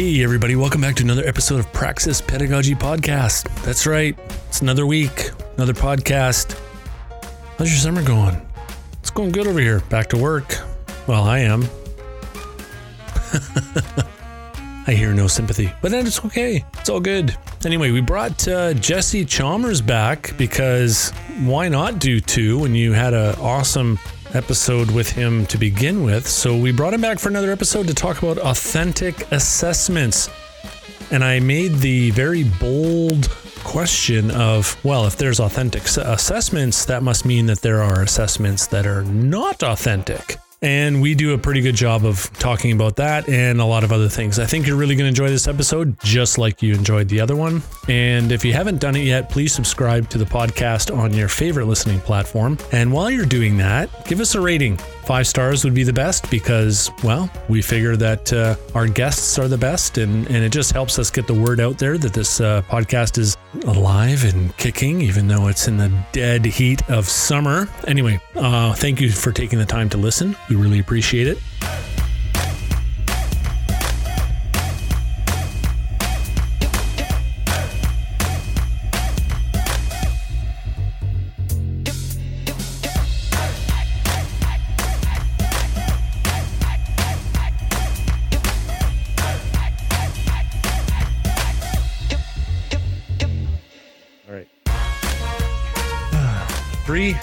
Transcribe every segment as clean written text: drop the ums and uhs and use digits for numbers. Hey everybody, welcome back to another episode of Praxis Pedagogy Podcast. That's right, it's another week, another podcast. How's your summer going? It's going good over here, back to work. Well, I am. I hear no sympathy, but then it's okay, it's all good. Anyway, we brought Jesse Chalmers back because why not do two when you had an awesome episode with him to begin with. So we brought him back for another episode to talk about authentic assessments. And I made the very bold question of, well, if there's authentic assessments, that must mean that there are assessments that are not authentic. And we do a pretty good job of talking about that and a lot of other things. I think you're really going to enjoy this episode, just like you enjoyed the other one. And if you haven't done it yet, please subscribe to the podcast on your favorite listening platform. And while you're doing that, give us a rating. 5 stars would be the best because, well, we figure that our guests are the best and it just helps us get the word out there that this podcast is alive and kicking, even though it's in the dead heat of summer. Anyway, thank you for taking the time to listen. We really appreciate it. All right. 3,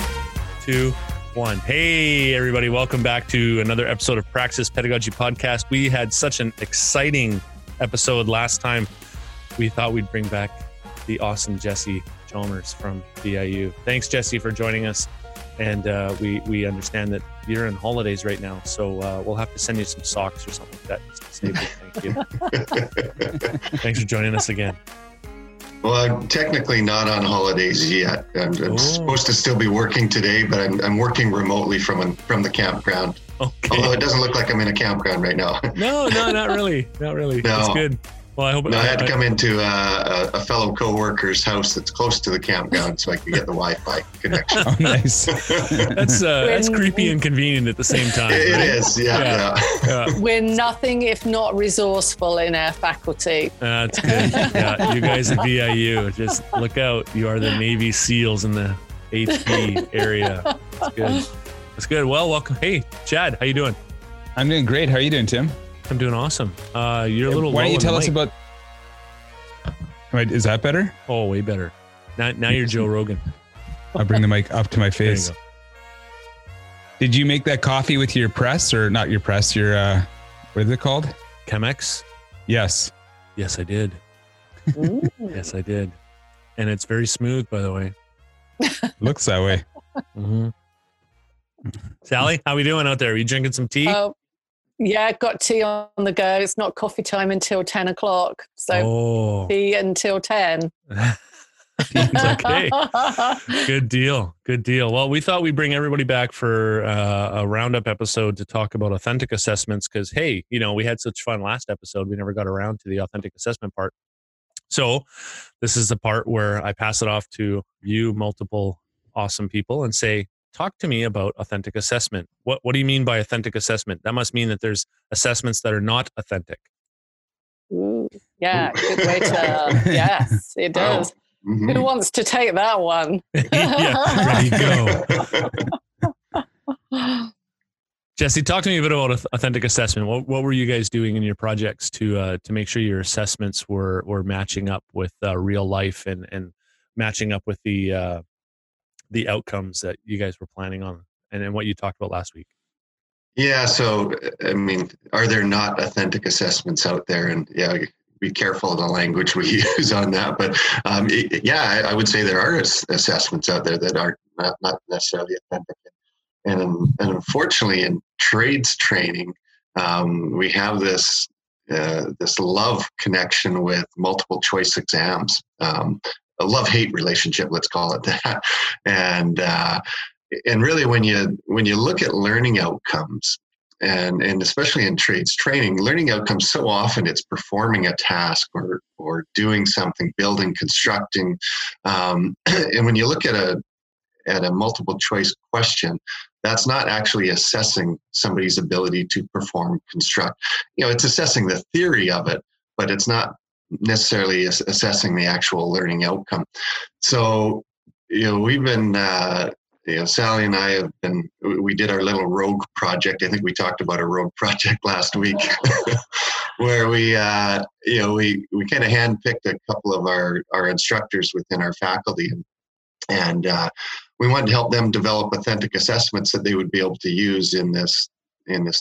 2, 1. Hey, everybody. Welcome back to another episode of Praxis Pedagogy Podcast. We had such an exciting episode last time. We thought we'd bring back the awesome Jesse Chalmers from VIU. Thanks, Jesse, for joining us. And we understand that you're on holidays right now, so we'll have to send you some socks or something like that. To say thank you. Thanks for joining us again. Well, I'm technically not on holidays yet. I'm supposed to still be working today, but I'm working remotely from the campground. Okay. Although it doesn't look like I'm in a campground right now. No, not really. Not really. No. That's good. Well, I hope. I had to come into a fellow coworker's house that's close to the campground so I could get the Wi-Fi connection. Oh, nice. That's creepy and convenient at the same time. It is. Yeah. We're nothing if not resourceful in our faculty. That's good. Yeah, you guys at VIU, just look out. You are the Navy SEALs in the HB area. That's good. Well, welcome. Hey, Chad, how you doing? I'm doing great. How are you doing, Tim? I'm doing awesome. You're a little. Why don't you tell us about? Wait, is that better? Oh, way better. Now you're Joe Rogan. I'll bring the mic up to my face. Did you make that coffee with your press or not your press? Your what is it called? Chemex. Yes, I did. Yes, I did. And it's very smooth, by the way. Looks that way. Mm-hmm. Sally, how we doing out there? Are you drinking some tea? Yeah, got tea on the go. It's not coffee time until 10 o'clock. So tea until 10. Okay. Good deal. Well, we thought we'd bring everybody back for a roundup episode to talk about authentic assessments because, hey, we had such fun last episode. We never got around to the authentic assessment part. So this is the part where I pass it off to you, multiple awesome people, and say, talk to me about authentic assessment. What do you mean by authentic assessment? That must mean that there's assessments that are not authentic. Ooh, yeah, good way to, yes, it does. Wow. Mm-hmm. Who wants to take that one? Ready, go. Jesse, talk to me a bit about authentic assessment. What were you guys doing in your projects to make sure your assessments were matching up with real life and matching up with the outcomes that you guys were planning on and then what you talked about last week? Yeah. So, are there not authentic assessments out there? And yeah, be careful of the language we use on that. But I would say there are assessments out there that are not necessarily authentic. And unfortunately in trades training, we have this, this love connection with multiple choice exams. A love-hate relationship, let's call it that. And really when you look at learning outcomes and especially in trades training, learning outcomes, so often it's performing a task or doing something, building, constructing. And when you look at a multiple choice question, that's not actually assessing somebody's ability to perform, construct. It's assessing the theory of it, but it's not necessarily assessing the actual learning outcome. So, we've been, Sally and I have been, we did our little rogue project. I think we talked about a rogue project last week where we kind of handpicked a couple of our instructors within our faculty, and we wanted to help them develop authentic assessments that they would be able to use in this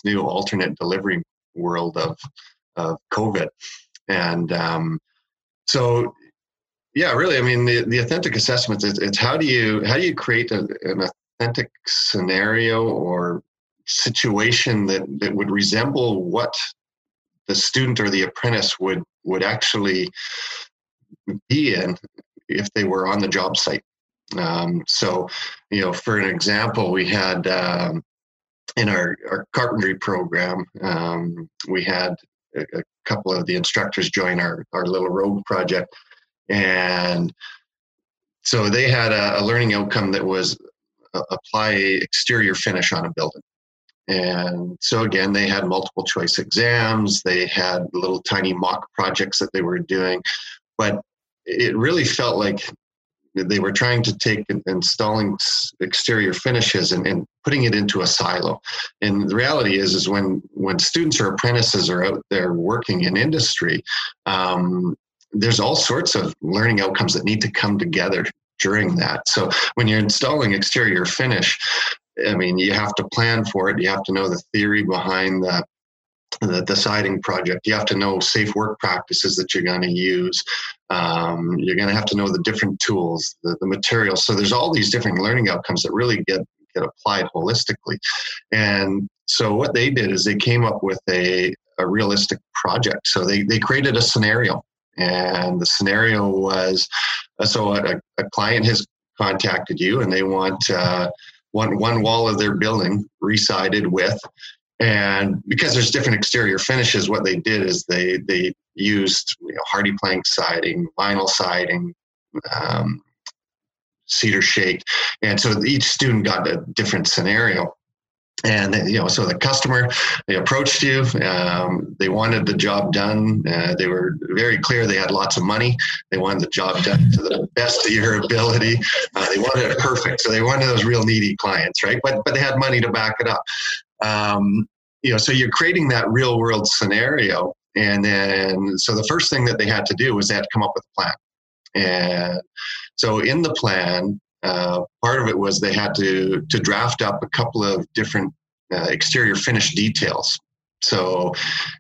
new alternate delivery world of COVID. And the authentic assessments, it's how do you create an authentic scenario or situation that would resemble what the student or the apprentice would actually be in if they were on the job site. For an example, we had in our carpentry program, we had a couple of the instructors join our little rogue project. And so they had a learning outcome that was apply exterior finish on a building. And so again, they had multiple choice exams. They had little tiny mock projects that they were doing, but it really felt like they were trying to take installing exterior finishes and putting it into a silo. And the reality is when students or apprentices are out there working in industry, there's all sorts of learning outcomes that need to come together during that. So when you're installing exterior finish, you have to plan for it. You have to know the theory behind the siding project. You have to know safe work practices that you're going to use. You're going to have to know the different tools, the materials. So there's all these different learning outcomes that really get applied holistically. And so what they did is they came up with a realistic project. So they created a scenario. And the scenario was, so a client has contacted you and they want one wall of their building resided with, and because there's different exterior finishes, what they did is they used hardy plank siding, vinyl siding, cedar shake. And so each student got a different scenario. And, so the customer, they approached you, they wanted the job done. They were very clear. They had lots of money. They wanted the job done to the best of your ability. They wanted it perfect. So they were one of those real needy clients, right? But they had money to back it up. So you're creating that real world scenario. And then, so the first thing that they had to do was they had to come up with a plan. And so in the plan, part of it was they had to draft up a couple of different exterior finish details. So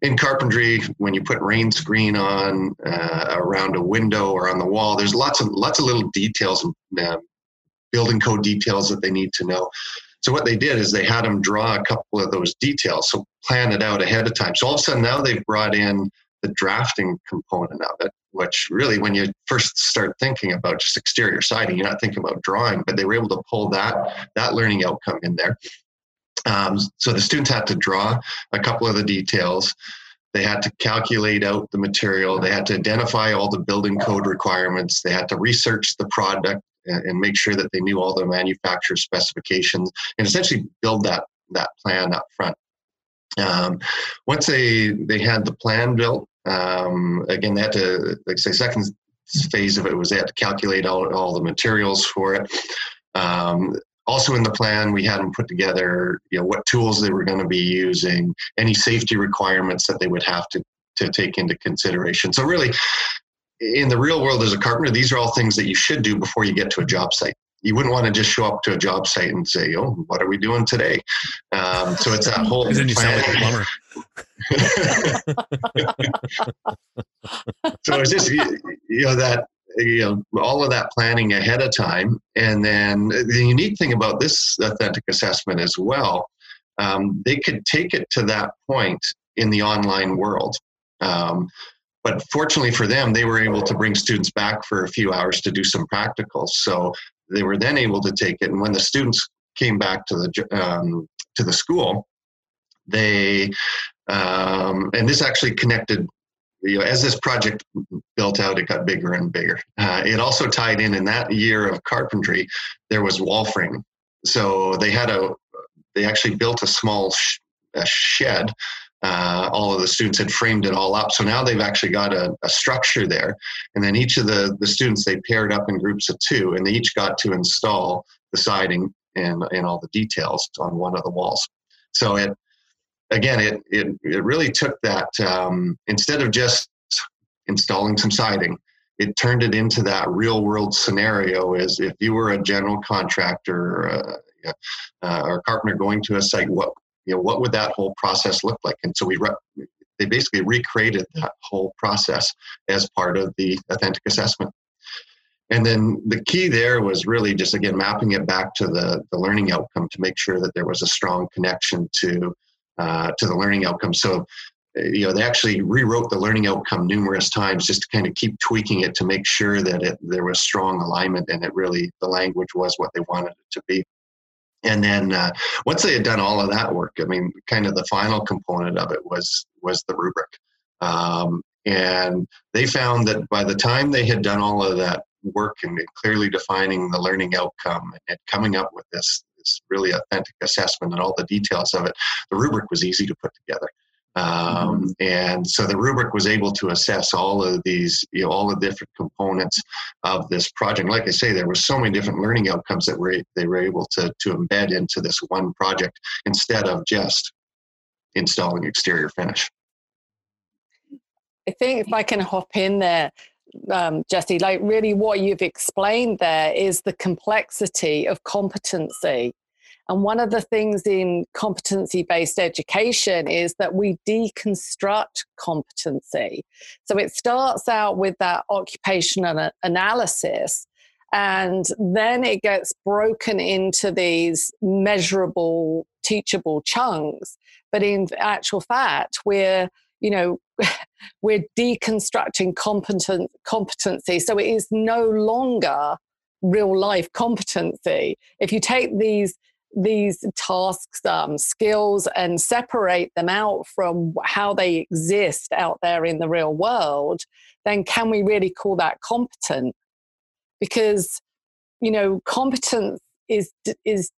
in carpentry, when you put rain screen on around a window or on the wall, there's lots of little details, building code details that they need to know. So what they did is they had them draw a couple of those details, so plan it out ahead of time. So all of a sudden now they've brought in the drafting component of it, which really, when you first start thinking about just exterior siding, you're not thinking about drawing, but they were able to pull that learning outcome in there. So the students had to draw a couple of the details. They had to calculate out the material. They had to identify all the building code requirements. They had to research the product and make sure that they knew all the manufacturer specifications and essentially build that plan up front. Once they had the plan built, again, they had to, like say, second phase of it was they had to calculate all the materials for it. Also in the plan, we had them put together, what tools they were going to be using, any safety requirements that they would have to take into consideration. So really, in the real world as a carpenter, these are all things that you should do before you get to a job site. You wouldn't want to just show up to a job site and say, "Oh, what are we doing today?" So it's that whole. Then you sound like a plumber. So it's just all of that planning ahead of time, and then the unique thing about this authentic assessment as well, they could take it to that point in the online world. But fortunately for them, they were able to bring students back for a few hours to do some practicals. So they were then able to take it, and when the students came back to the school, they and this actually connected. As this project built out, it got bigger and bigger. It also tied in that year of carpentry, there was wall framing. So they actually built a small shed all of the students had framed it all up. So now they've actually got a structure there. And then each of the students, they paired up in groups of two, and they each got to install the siding and all the details on one of the walls. So it, again, it really took that, instead of just installing some siding, it turned it into that real world scenario. Is if you were a general contractor or a carpenter going to a site, what would that whole process look like? And so they basically recreated that whole process as part of the authentic assessment. And then the key there was really just, again, mapping it back to the learning outcome to make sure that there was a strong connection to the learning outcome. So, they actually rewrote the learning outcome numerous times just to kind of keep tweaking it to make sure that there was strong alignment, and it really, the language was what they wanted it to be. And then once they had done all of that work, I mean, kind of the final component of it was the rubric. And they found that by the time they had done all of that work and clearly defining the learning outcome and coming up with this really authentic assessment and all the details of it, the rubric was easy to put together. And so the rubric was able to assess all of these, all the different components of this project. Like I say, there were so many different learning outcomes that they were able to embed into this one project instead of just installing exterior finish. I think if I can hop in there, Jesse, like really what you've explained there is the complexity of competency. And one of the things in competency-based education is that we deconstruct competency. So it starts out with that occupational analysis, and then it gets broken into these measurable, teachable chunks. But in actual fact, we're deconstructing competency. So it is no longer real-life competency. If you take these tasks, skills, and separate them out from how they exist out there in the real world, then can we really call that competent? Because, competence is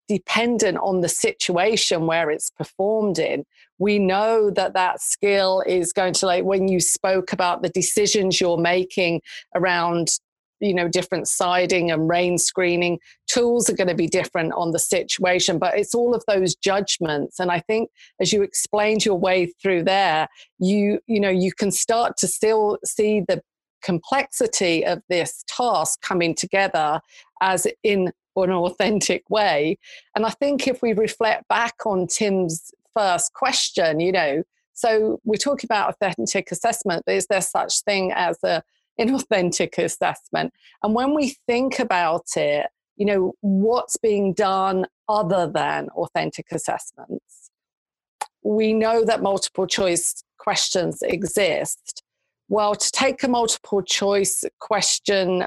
dependent on the situation where it's performed in. We know that skill is going to, like when you spoke about the decisions you're making around different siding and rain screening, tools are going to be different on the situation, but it's all of those judgments. And I think as you explained your way through there, you can start to still see the complexity of this task coming together as in an authentic way. And I think if we reflect back on Tim's first question, so we're talking about authentic assessment, but is there such thing as a inauthentic assessment? And when we think about it, what's being done other than authentic assessments? We know that multiple choice questions exist. Well, to take a multiple choice question,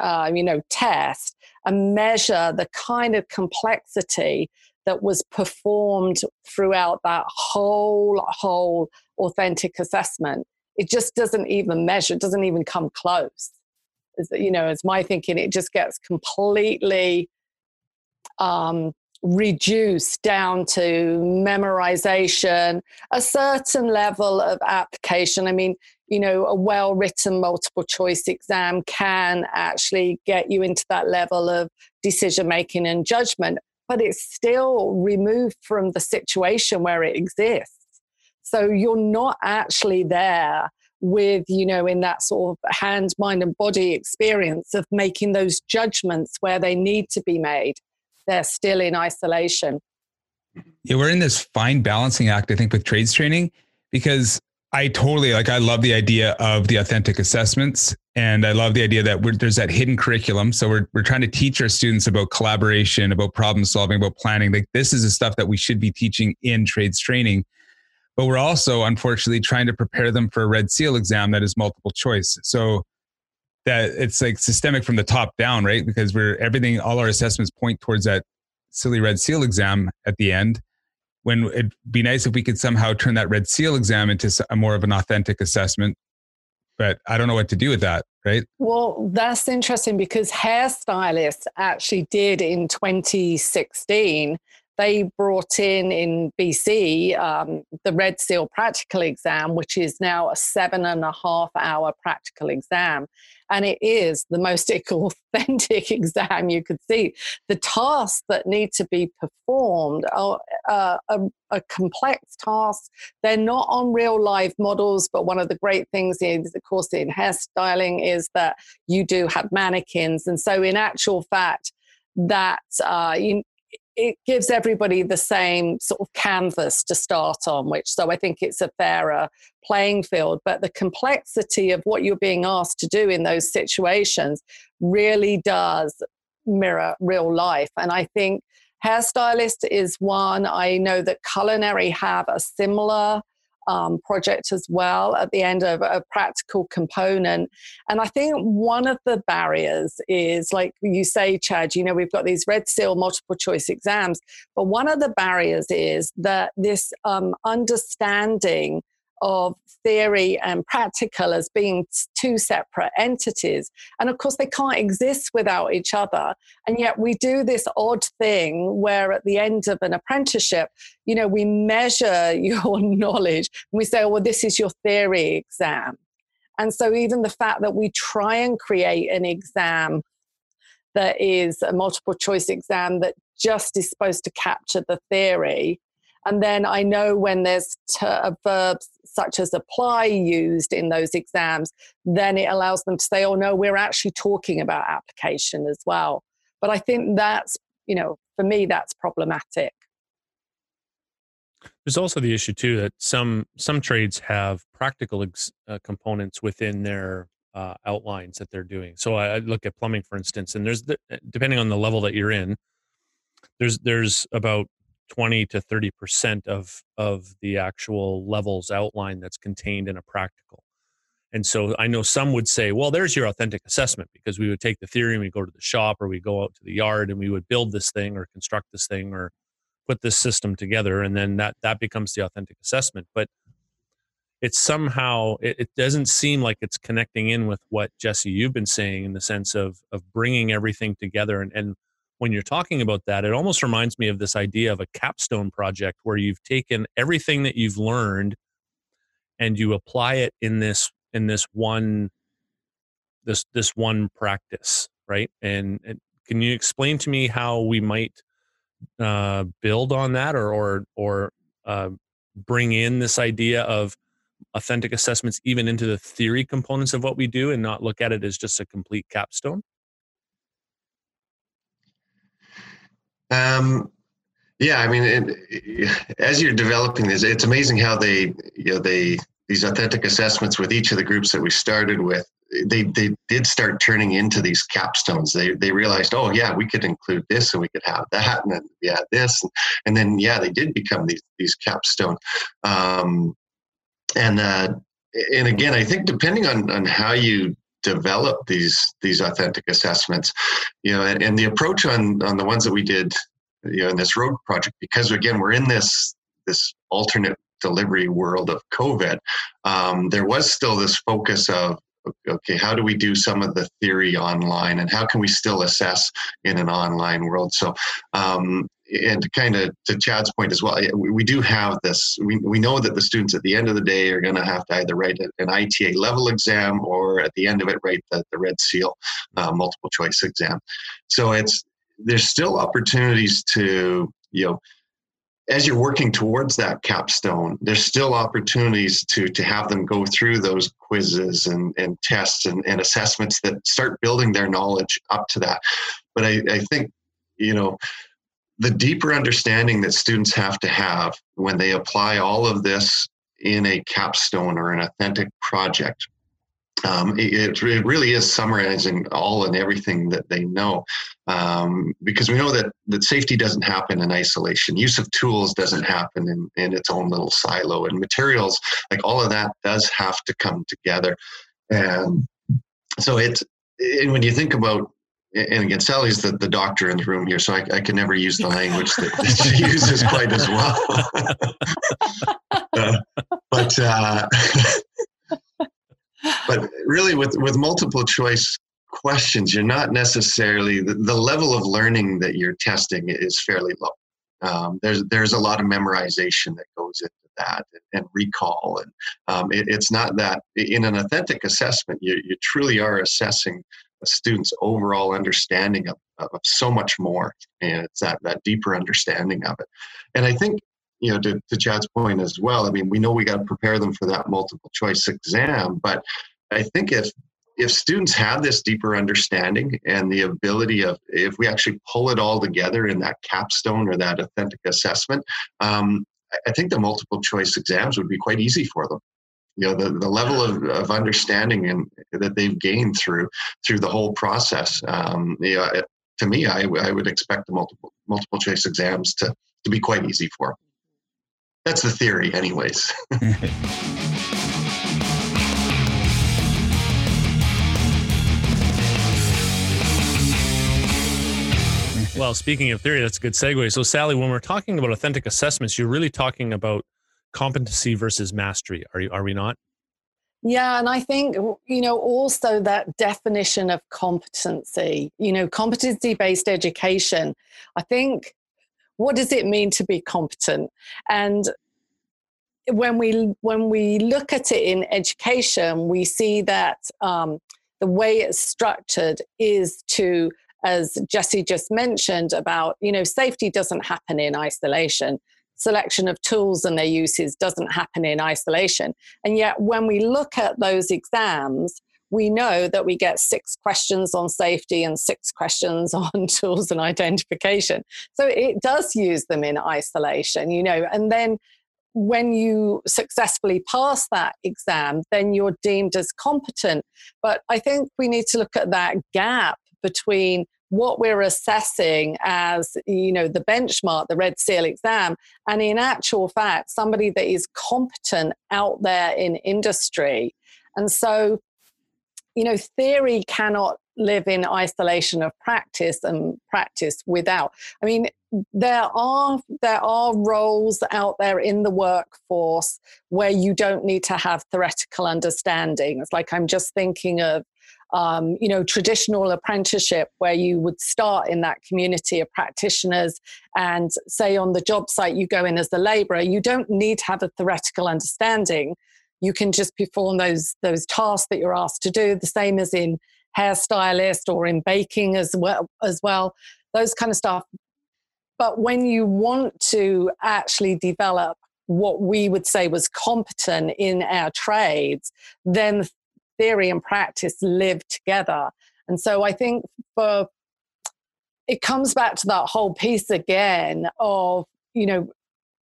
test and measure the kind of complexity that was performed throughout that whole authentic assessment, it just doesn't even measure, it doesn't even come close. It's my thinking, it just gets completely reduced down to memorization, a certain level of application. I mean, a well-written multiple choice exam can actually get you into that level of decision-making and judgment, but it's still removed from the situation where it exists. So you're not actually there with, in that sort of hand, mind, and body experience of making those judgments where they need to be made. They're still in isolation. Yeah, we're in this fine balancing act, I think, with trades training, because I totally, I love the idea of the authentic assessments, and I love the idea that there's that hidden curriculum. So we're trying to teach our students about collaboration, about problem solving, about planning. Like, this is the stuff that we should be teaching in trades training. But we're also, unfortunately, trying to prepare them for a Red Seal exam that is multiple choice. So that it's like systemic from the top down, right? Because all our assessments point towards that silly Red Seal exam at the end, when it'd be nice if we could somehow turn that Red Seal exam into a more of an authentic assessment. But I don't know what to do with that, right? Well, that's interesting, because hairstylists actually did in 2016, they brought in BC the Red Seal practical exam, which is now a 7.5 hour practical exam. And it is the most authentic exam you could see. The tasks that need to be performed are complex tasks. They're not on real live models, but one of the great things is, of course, in hairstyling is that you do have mannequins. And so in actual fact, that it gives everybody the same sort of canvas to start on, so I think it's a fairer playing field. But the complexity of what you're being asked to do in those situations really does mirror real life. And I think hairstylist is one. I know that culinary have a similar project as well at the end of a practical component. And I think one of the barriers is, like you say, Chad, you know, we've got these Red Seal multiple choice exams, but one of the barriers is that this understanding of theory and practical as being two separate entities. And of course they can't exist without each other. And yet we do this odd thing where at the end of an apprenticeship, you know, we measure your knowledge and we say, oh, well, this is your theory exam. And so even the fact that we try and create an exam that is a multiple choice exam that just is supposed to capture the theory. And then I know when there's verbs such as apply used in those exams, then it allows them to say, oh, no, we're actually talking about application as well. But I think that's, you know, for me, that's problematic. There's also the issue, too, that some trades have practical components within their outlines that they're doing. So I look at plumbing, for instance, and there's depending on the level that you're in, there's about 20 to 30% of the actual levels outline that's contained in a practical. And so I know some would say, well, there's your authentic assessment, because we would take the theory and we go to the shop or we go out to the yard and we would build this thing or construct this thing or put this system together. And then that becomes the authentic assessment. But it's somehow, it doesn't seem like it's connecting in with what, Jesse, you've been saying in the sense of bringing everything together. And when you're talking about that, it almost reminds me of this idea of a capstone project where you've taken everything that you've learned and you apply it in this one practice, right? And can you explain to me how we might build on that or bring in this idea of authentic assessments even into the theory components of what we do and not look at it as just a complete capstone? Yeah, I mean, as you're developing this, it's amazing how these authentic assessments with each of the groups that we started with, they did start turning into these capstones. They realized, oh yeah, we could include this and we could have that and then yeah, this. And then, yeah, they did become these capstone. And again, I think depending on how you develop these authentic assessments, you know, and the approach on the ones that we did, you know, in this road project, because again, we're in this alternate delivery world of COVID, there was still this focus of, okay, how do we do some of the theory online and how can we still assess in an online world? So, and kind of to Chad's point as well, we do have this, we know that the students at the end of the day are going to have to either write an ITA level exam or at the end of it, write the Red Seal multiple choice exam. So there's still opportunities to, you know, as you're working towards that capstone, there's still opportunities to have them go through those quizzes and tests and assessments that start building their knowledge up to that. But I think, you know, the deeper understanding that students have to have when they apply all of this in a capstone or an authentic project, it really is summarizing all and everything that they know. Because we know that safety doesn't happen in isolation. Use of tools doesn't happen in its own little silo, and materials, like all of that does have to come together. And so and when you think about, and again, Sally's the doctor in the room here, so I can never use the language that she uses quite as well. But really with multiple choice questions, you're not necessarily, the level of learning that you're testing is fairly low. There's a lot of memorization that goes into that and recall. And it's not that in an authentic assessment, you truly are assessing a student's overall understanding of so much more. And it's that deeper understanding of it. And I think, you know, to Chad's point as well, I mean, we know we got to prepare them for that multiple choice exam, but I think if students have this deeper understanding and the ability of, if we actually pull it all together in that capstone or that authentic assessment, I think the multiple choice exams would be quite easy for them. You know, the level of understanding and that they've gained through the whole process. You know, to me, I would expect the multiple choice exams to be quite easy for them. That's the theory anyways. Well, speaking of theory, that's a good segue. So, Sally, when we're talking about authentic assessments, you're really talking about competency versus mastery. Are we not? Yeah. And I think, you know, also that definition of competency, you know, competency-based education. I think, what does it mean to be competent? And when we look at it in education, we see that the way it's structured is to, as Jesse just mentioned about, you know, safety doesn't happen in isolation. Selection of tools and their uses doesn't happen in isolation. And yet when we look at those exams, we know that we get 6 questions on safety and 6 questions on tools and identification. So it does use them in isolation, you know, and then when you successfully pass that exam, then you're deemed as competent. But I think we need to look at that gap between what we're assessing as, you know, the benchmark, the Red Seal exam, and in actual fact, somebody that is competent out there in industry. And so, you know, theory cannot live in isolation of practice and practice without. I mean, there are roles out there in the workforce where you don't need to have theoretical understanding. It's like, I'm just thinking of, you know, traditional apprenticeship where you would start in that community of practitioners and say on the job site, you go in as the laborer, you don't need to have a theoretical understanding. You can just perform those tasks that you're asked to do, the same as in hairstylist or in baking as well, those kind of stuff. But when you want to actually develop what we would say was competent in our trades, then theory and practice live together. And so I think it comes back to that whole piece again of, you know,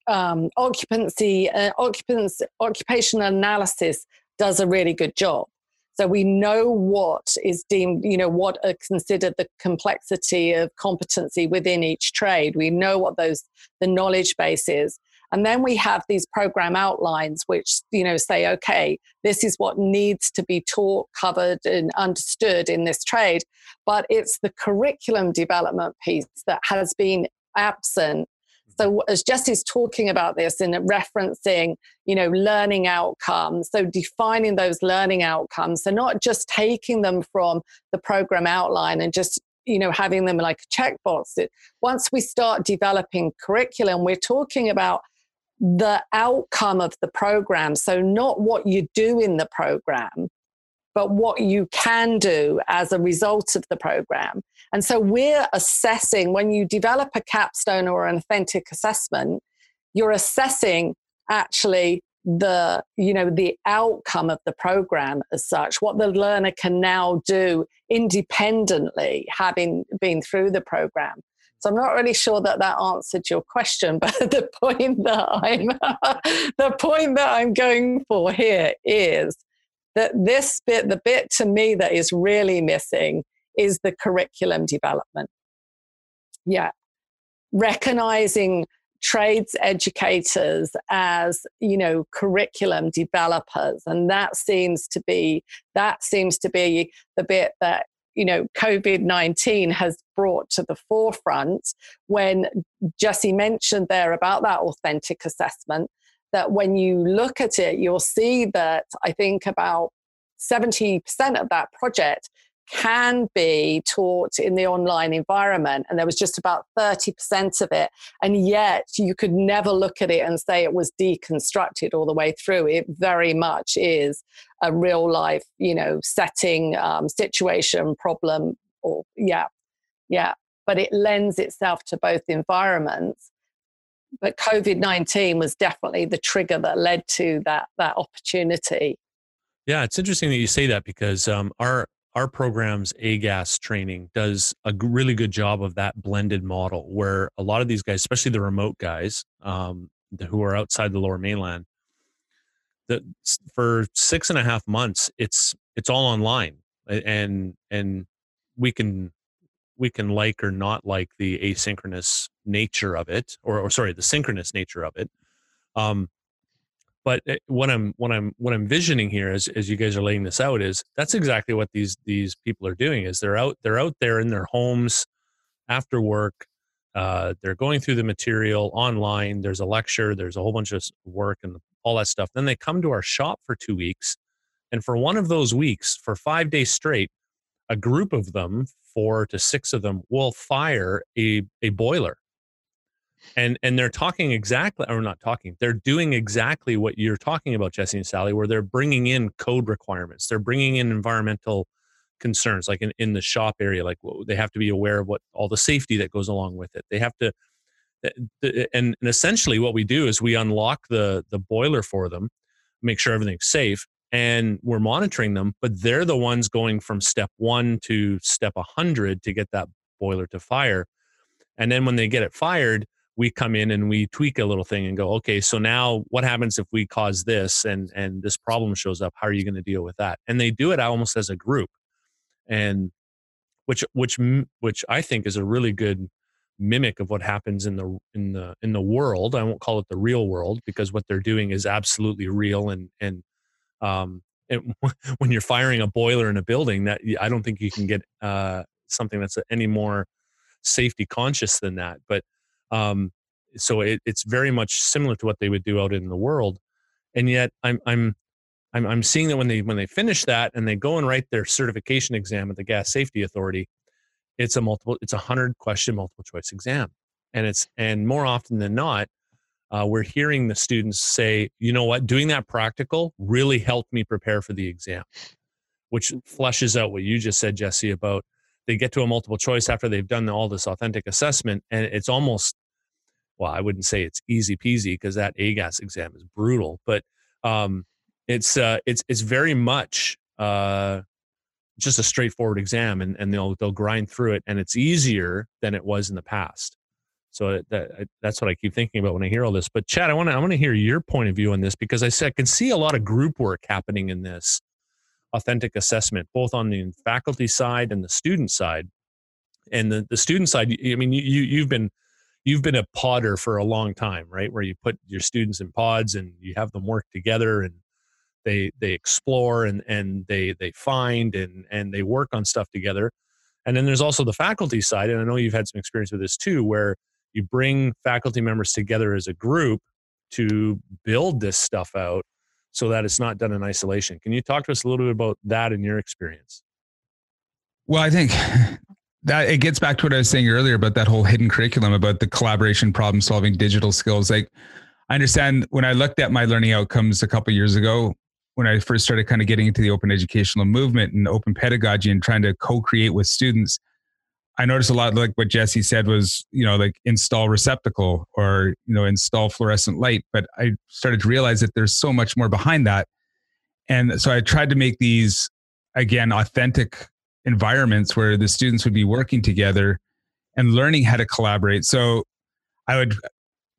occupational analysis does a really good job. So we know what is deemed, you know, what are considered the complexity of competency within each trade. We know what the knowledge base is. And then we have these program outlines, which, you know, say, okay, this is what needs to be taught, covered and understood in this trade. But it's the curriculum development piece that has been absent. So as Jesse's talking about this and referencing, you know, learning outcomes, so defining those learning outcomes, so not just taking them from the program outline and just, you know, having them like a checkbox. Once we start developing curriculum, we're talking about the outcome of the program. So not what you do in the program, but what you can do as a result of the program. And so we're assessing, when you develop a capstone or an authentic assessment, you're assessing actually the, you know, the outcome of the program as such, what the learner can now do independently having been through the program. So I'm not really sure that answered your question, but the point that I'm going for here is that this bit, the bit to me that is really missing, is the curriculum development. Yeah. Recognizing trades educators as, you know, curriculum developers. And that seems to be the bit that, you know, COVID-19 has brought to the forefront. When Jesse mentioned there about that authentic assessment, that when you look at it, you'll see that I think about 70% of that project can be taught in the online environment, and there was just about 30% of it. And yet you could never look at it and say it was deconstructed all the way through. It very much is a real life, setting, situation, problem, or yeah. But it lends itself to both environments. But COVID-19 was definitely the trigger that led to that opportunity. Yeah, it's interesting that you say that, because our program's AGAS training does a really good job of that blended model, where a lot of these guys, especially the remote guys who are outside the Lower Mainland, for 6.5 months it's all online, and we can like or not like the asynchronous nature of it, or the synchronous nature of it. But what I'm visioning here, as you guys are laying this out, is that's exactly what these people are doing. Is they're out there in their homes after work. They're going through the material online. There's a lecture. There's a whole bunch of work and all that stuff. Then they come to our shop for 2 weeks, and for one of those weeks, for 5 days straight, a group of them, 4 to 6 of them, will fire a boiler. And they're talking exactly, or not talking, they're doing exactly what you're talking about, Jesse and Sally, where they're bringing in code requirements. They're bringing in environmental concerns, like in the shop area, like they have to be aware of what all the safety that goes along with it. They have to, and essentially what we do is we unlock the boiler for them, make sure everything's safe, and we're monitoring them, but they're the ones going from step 1 to step 100 to get that boiler to fire. And then when they get it fired, we come in and we tweak a little thing and go, okay, so now what happens if we cause this and this problem shows up? How are you going to deal with that? And they do it almost as a group, and which I think is a really good mimic of what happens in the world. I won't call it the real world, because what they're doing is absolutely real. And when you're firing a boiler in a building, that I don't think you can get something that's any more safety conscious than that. But so it's very much similar to what they would do out in the world, and yet I'm seeing that when they finish that and they go and write their certification exam at the Gas Safety Authority, it's a 100-question multiple choice exam, and more often than not, we're hearing the students say, you know what, doing that practical really helped me prepare for the exam, which fleshes out what you just said, Jesse, about. They get to a multiple choice after they've done all this authentic assessment, and it's almost, well, I wouldn't say it's easy peasy, because that AGAS exam is brutal, but it's very much just a straightforward exam, and they'll grind through it, and it's easier than it was in the past. So that's what I keep thinking about when I hear all this. But Chad, I want to hear your point of view on this, because I can see a lot of group work happening in this authentic assessment, both on the faculty side and the student side. And the student side, I mean, you've been a podder for a long time, right? Where you put your students in pods and you have them work together, and they explore and they find and they work on stuff together. And then there's also the faculty side, and I know you've had some experience with this too, where you bring faculty members together as a group to build this stuff out, so that it's not done in isolation. Can you talk to us a little bit about that in your experience? Well, I think that it gets back to what I was saying earlier about that whole hidden curriculum, about the collaboration, problem solving, digital skills. Like, I understand when I looked at my learning outcomes a couple of years ago, when I first started kind of getting into the open educational movement and open pedagogy and trying to co-create with students, I noticed a lot, like what Jesse said was, like install receptacle or, install fluorescent light. But I started to realize that there's so much more behind that. And so I tried to make these, again, authentic environments where the students would be working together and learning how to collaborate. So I would,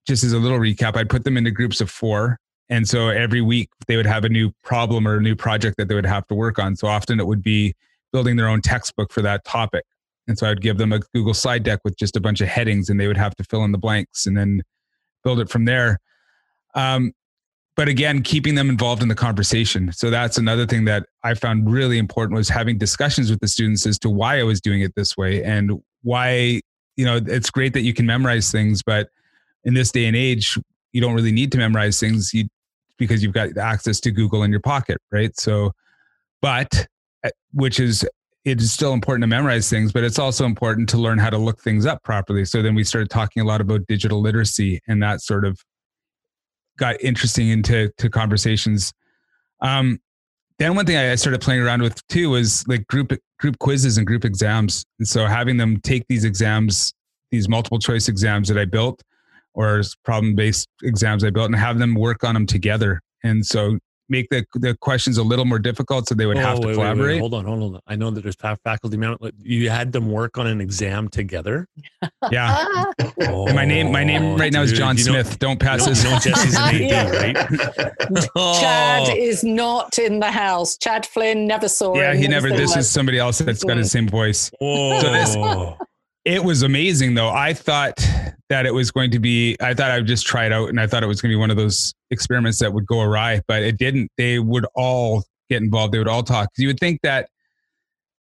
just as a little recap, I'd put them into groups of 4. And so every week they would have a new problem or a new project that they would have to work on. So often it would be building their own textbook for that topic. And so I'd give them a Google slide deck with just a bunch of headings, and they would have to fill in the blanks and then build it from there. But again, keeping them involved in the conversation. So that's another thing that I found really important, was having discussions with the students as to why I was doing it this way, and why, it's great that you can memorize things, but in this day and age, you don't really need to memorize things because you've got access to Google in your pocket, right? So, but which is it is still important to memorize things, but it's also important to learn how to look things up properly. So then we started talking a lot about digital literacy, and that sort of got interesting into conversations. Then one thing I started playing around with too was like group quizzes and group exams. And so having them take these exams, these multiple choice exams that I built, or problem-based exams I built, and have them work on them together. And so make the questions a little more difficult so they would collaborate. Wait. Hold on. I know that there's faculty member. You had them work on an exam together? Yeah. Oh, and my name right now is John Smith. Don't pass this. You know Jesse's an AD, right? Chad is not in the house. Chad Flynn never saw him. Yeah, he never. This is somebody else that's got the same voice. Oh. So it was amazing though. I thought that it was going to be, I thought I would just try it out, and I thought it was going to be one of those experiments that would go awry, but it didn't. They would all get involved. They would all talk. You would think that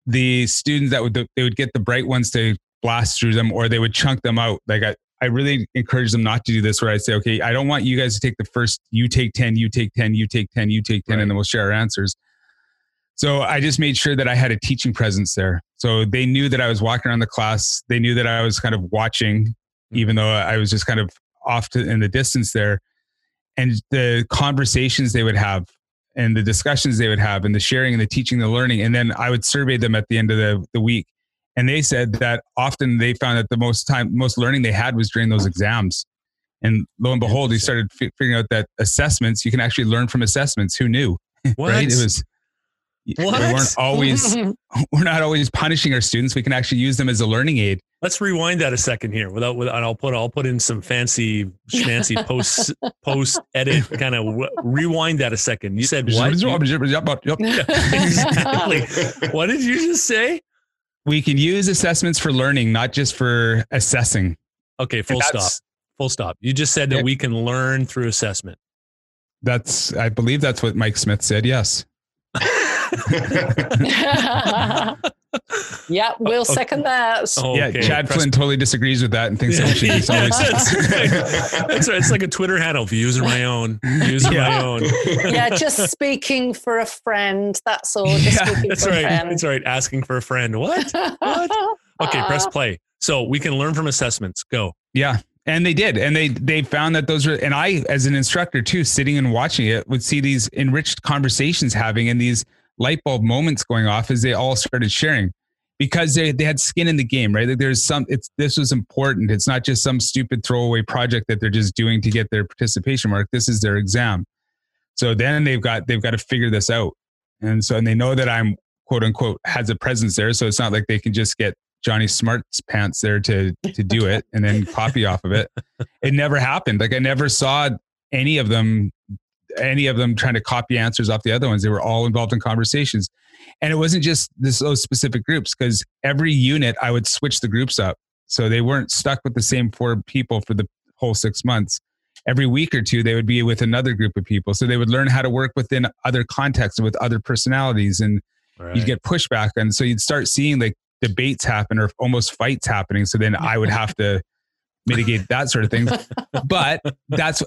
the students they would get the bright ones to blast through them, or they would chunk them out. Like I really encourage them not to do this, where I say, okay, I don't want you guys to take the first, you take 10, you take 10, you take 10, you take 10, right, and then we'll share our answers. So I just made sure that I had a teaching presence there. So they knew that I was walking around the class. They knew that I was kind of watching, even though I was just kind of off in the distance there. And the conversations they would have, and the discussions they would have, and the sharing and the teaching, the learning. And then I would survey them at the end of the week. And they said that often they found that the most learning they had was during those exams. And lo and behold, they started figuring out that assessments, you can actually learn from assessments. Who knew? What? Right? What? We're not always punishing our students. We can actually use them as a learning aid. Let's rewind that a second here and I'll put in some fancy schmancy post edit kind of rewind that a second. You said what? Exactly. What did you just say? We can use assessments for learning, not just for assessing. Okay. Full stop. You just said that we can learn through assessment. I believe that's what Mike Smith said. Yes. Yeah, we'll second that. Oh, okay. Yeah, Chad Flynn totally disagreys with that and thinks that we should do something. That's right. It's like a Twitter handle, views are my own. Yeah, just speaking for a friend. That's all. That's right. Asking for a friend. What? Okay, press play. So we can learn from assessments. Go. Yeah. And they did. And they found that those were, and I, as an instructor too, sitting and watching it, would see these enriched conversations having, and these light bulb moments going off as they all started sharing, because they had skin in the game, right? Like this was important. It's not just some stupid throwaway project that they're just doing to get their participation mark. This is their exam. So then they've got to figure this out. And they know that I'm quote unquote has a presence there. So it's not like they can just get Johnny Smart's pants there to do it and then copy off of it. It never happened. Like I never saw any of them trying to copy answers off the other ones. They were all involved in conversations. And it wasn't just those specific groups, because every unit I would switch the groups up. So they weren't stuck with the same four people for the whole 6 months. Every week or two, they would be with another group of people. So they would learn how to work within other contexts and with other personalities, and you'd get pushback. And so you'd start seeing like debates happen, or almost fights happening. So then I would have to mitigate that sort of thing. But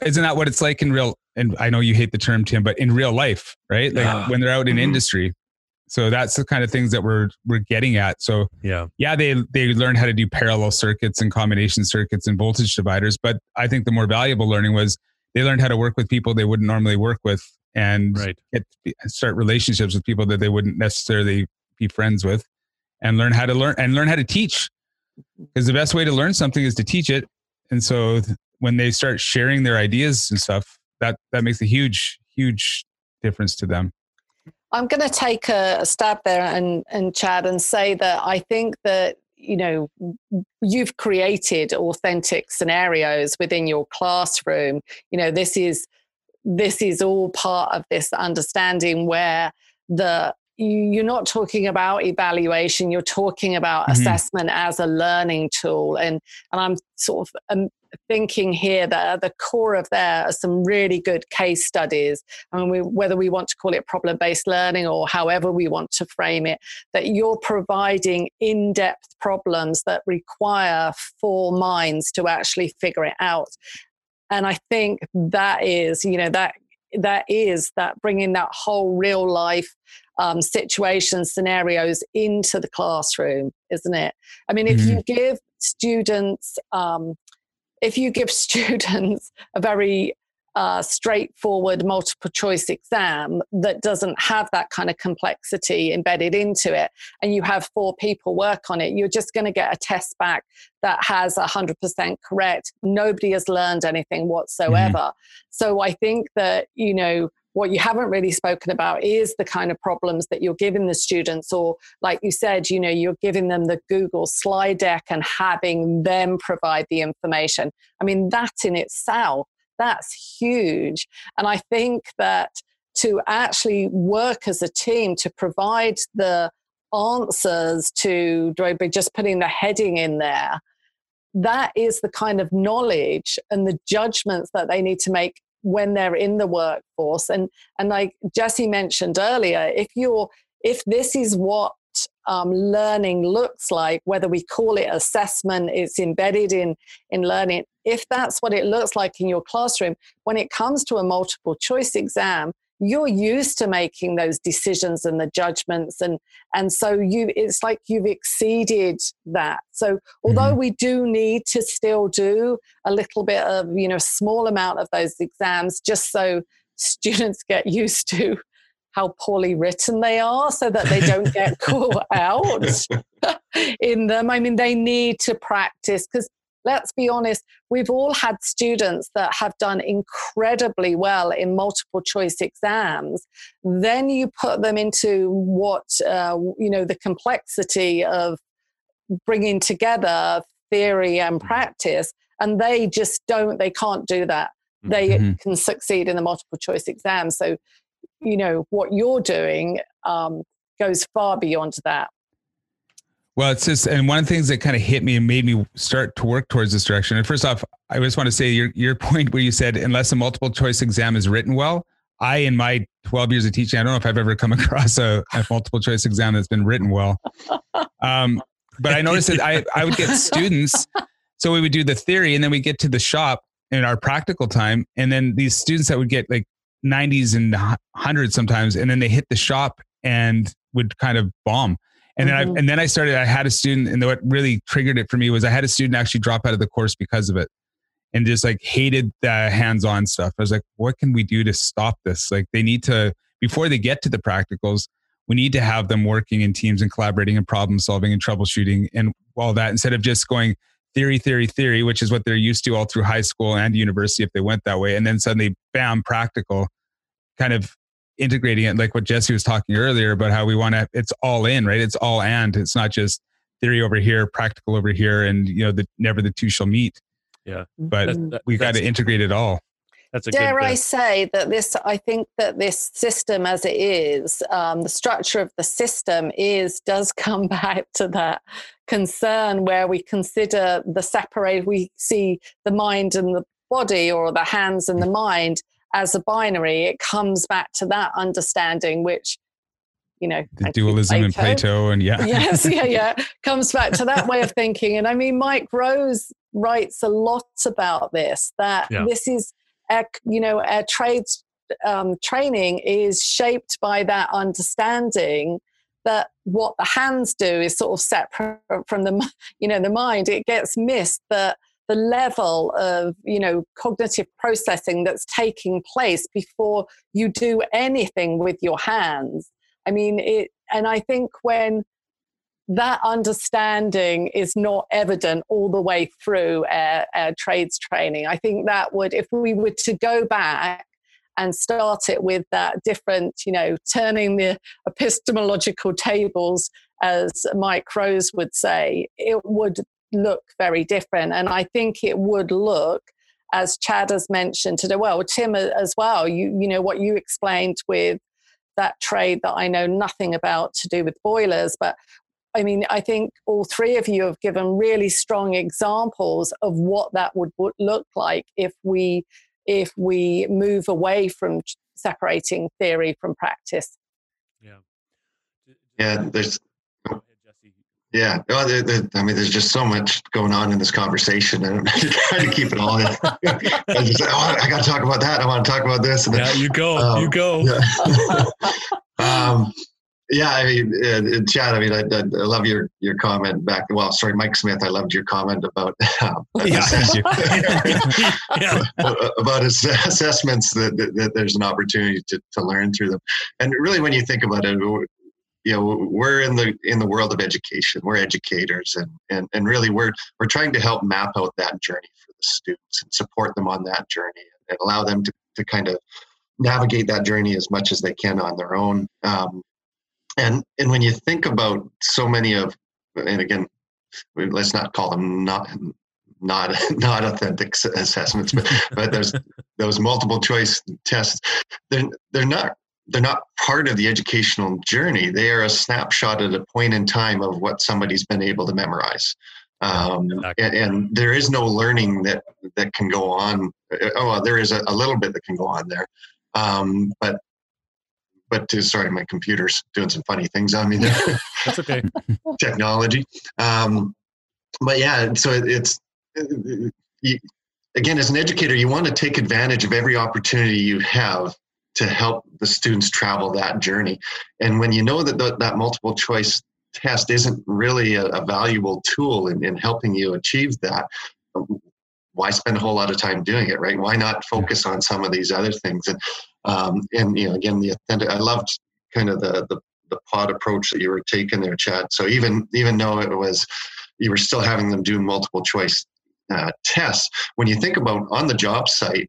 isn't that what it's like in real? And I know you hate the term, Tim, but in real life, right? Like when they're out in industry. So that's the kind of things that we're getting at. So they learned how to do parallel circuits and combination circuits and voltage dividers. But I think the more valuable learning was they learned how to work with people they wouldn't normally work with, and start relationships with people that they wouldn't necessarily be friends with, and learn how to teach. Because the best way to learn something is to teach it. And so when they start sharing their ideas and stuff, that makes a huge, huge difference to them. I'm going to take a stab there and Chad, and say that I think that, you know, you've created authentic scenarios within your classroom. You know, this is all part of this understanding where you're not talking about evaluation, you're talking about assessment as a learning tool. And I'm sort of thinking here that at the core of there are some really good case studies. I mean, whether we want to call it problem-based learning or however we want to frame it, that you're providing in-depth problems that require four minds to actually figure it out. And I think that is, you know, that is that bringing that whole real life situations, scenarios into the classroom, isn't it? I mean, if you give students, a very straightforward multiple choice exam that doesn't have that kind of complexity embedded into it, and you have four people work on it, you're just going to get a test back that has 100% correct. Nobody has learned anything whatsoever. So I think that, you know, what you haven't really spoken about is the kind of problems that you're giving the students, or like you said, you know, you're giving them the Google slide deck and having them provide the information. I mean, that in itself, that's huge. And I think that to actually work as a team to provide the answers to Droby, just putting the heading in there, that is the kind of knowledge and the judgments that they need to make when they're in the workforce. And like Jesse mentioned earlier, if this is what learning looks like, whether we call it assessment, it's embedded in learning. If that's what it looks like in your classroom, when it comes to a multiple choice exam, you're used to making those decisions and the judgments. And so it's like you've exceeded that. So although we do need to still do a little bit of, you know, small amount of those exams, just so students get used to how poorly written they are so that they don't get caught out in them. I mean, they need to practice, because let's be honest, we've all had students that have done incredibly well in multiple choice exams. Then you put them into what, you know, the complexity of bringing together theory and practice, and they just they can't do that. They can succeed in the multiple choice exam. So, you know, what you're doing goes far beyond that. Well, it's just, and one of the things that kind of hit me and made me start to work towards this direction. And first off, I just want to say your point where you said, unless a multiple choice exam is written well, in my 12 years of teaching, I don't know if I've ever come across a multiple choice exam that's been written well. But I noticed that I would get students. So we would do the theory and then we get to the shop in our practical time. And then these students that would get like 90s and 100s sometimes, and then they hit the shop and would kind of bomb. And then I started, I had a student, and what really triggered it for me was I had a student actually drop out of the course because of it and just like hated the hands-on stuff. I was like, what can we do to stop this? Like they need to, before they get to the practicals, we need to have them working in teams and collaborating and problem solving and troubleshooting and all that, instead of just going theory, which is what they're used to all through high school and university if they went that way. And then suddenly, bam, practical, kind of integrating it, like what Jesse was talking earlier about how we want to, it's all in, right? It's all, and it's not just theory over here, practical over here, and you know, never the two shall meet. Yeah. But we got to integrate it all. That's a dare good, I say that this, I think that this system as it is, the structure of the system does come back to that concern where we consider the separate, we see the mind and the body, or the hands and the mind as a binary. It comes back to that understanding, which, you know, the dualism in Plato and comes back to that way of thinking. And I mean, Mike Rose writes a lot about this, that this is, you know, our trades training is shaped by that understanding that what the hands do is sort of separate from the, you know, the mind. It gets missed that the level of, you know, cognitive processing that's taking place before you do anything with your hands. I mean, and I think when that understanding is not evident all the way through our trades training, I think that would, if we were to go back and start it with that different, you know, turning the epistemological tables, as Mike Rose would say, it would look very different. And I think it would look, as Chad has mentioned today, well, Tim as well, you know, what you explained with that trade that I know nothing about to do with boilers, but I mean, I think all three of you have given really strong examples of what that would look like if we move away from separating theory from practice. There's just so much going on in this conversation, and I'm trying to keep it all in. I just say, I got to talk about that. I want to talk about this. And then, you go. Yeah. Yeah, I mean, Chad, I mean, I love your comment back. Well, sorry, Mike Smith, I loved your comment about about assessments, that there's an opportunity to learn through them. And really, when you think about it, you know, we're in the world of education. We're educators, and really, we're trying to help map out that journey for the students and support them on that journey and allow them to kind of navigate that journey as much as they can on their own. And when you think about so many of, and again, let's not call them not authentic assessments, but there's those multiple choice tests. They're not part of the educational journey. They are a snapshot at a point in time of what somebody's been able to memorize. And there is no learning that can go on. Oh, well, there is a little bit that can go on there, sorry, my computer's doing some funny things on me there. That's okay. Technology. But yeah, so again, as an educator, you want to take advantage of every opportunity you have to help the students travel that journey. And when you know that multiple choice test isn't really a valuable tool in helping you achieve that, why spend a whole lot of time doing it, right? Why not focus on some of these other things? And you know, again, the authentic. I loved kind of the pod approach that you were taking there, Chad. So even though you were still having them do multiple choice tests. When you think about on the job site,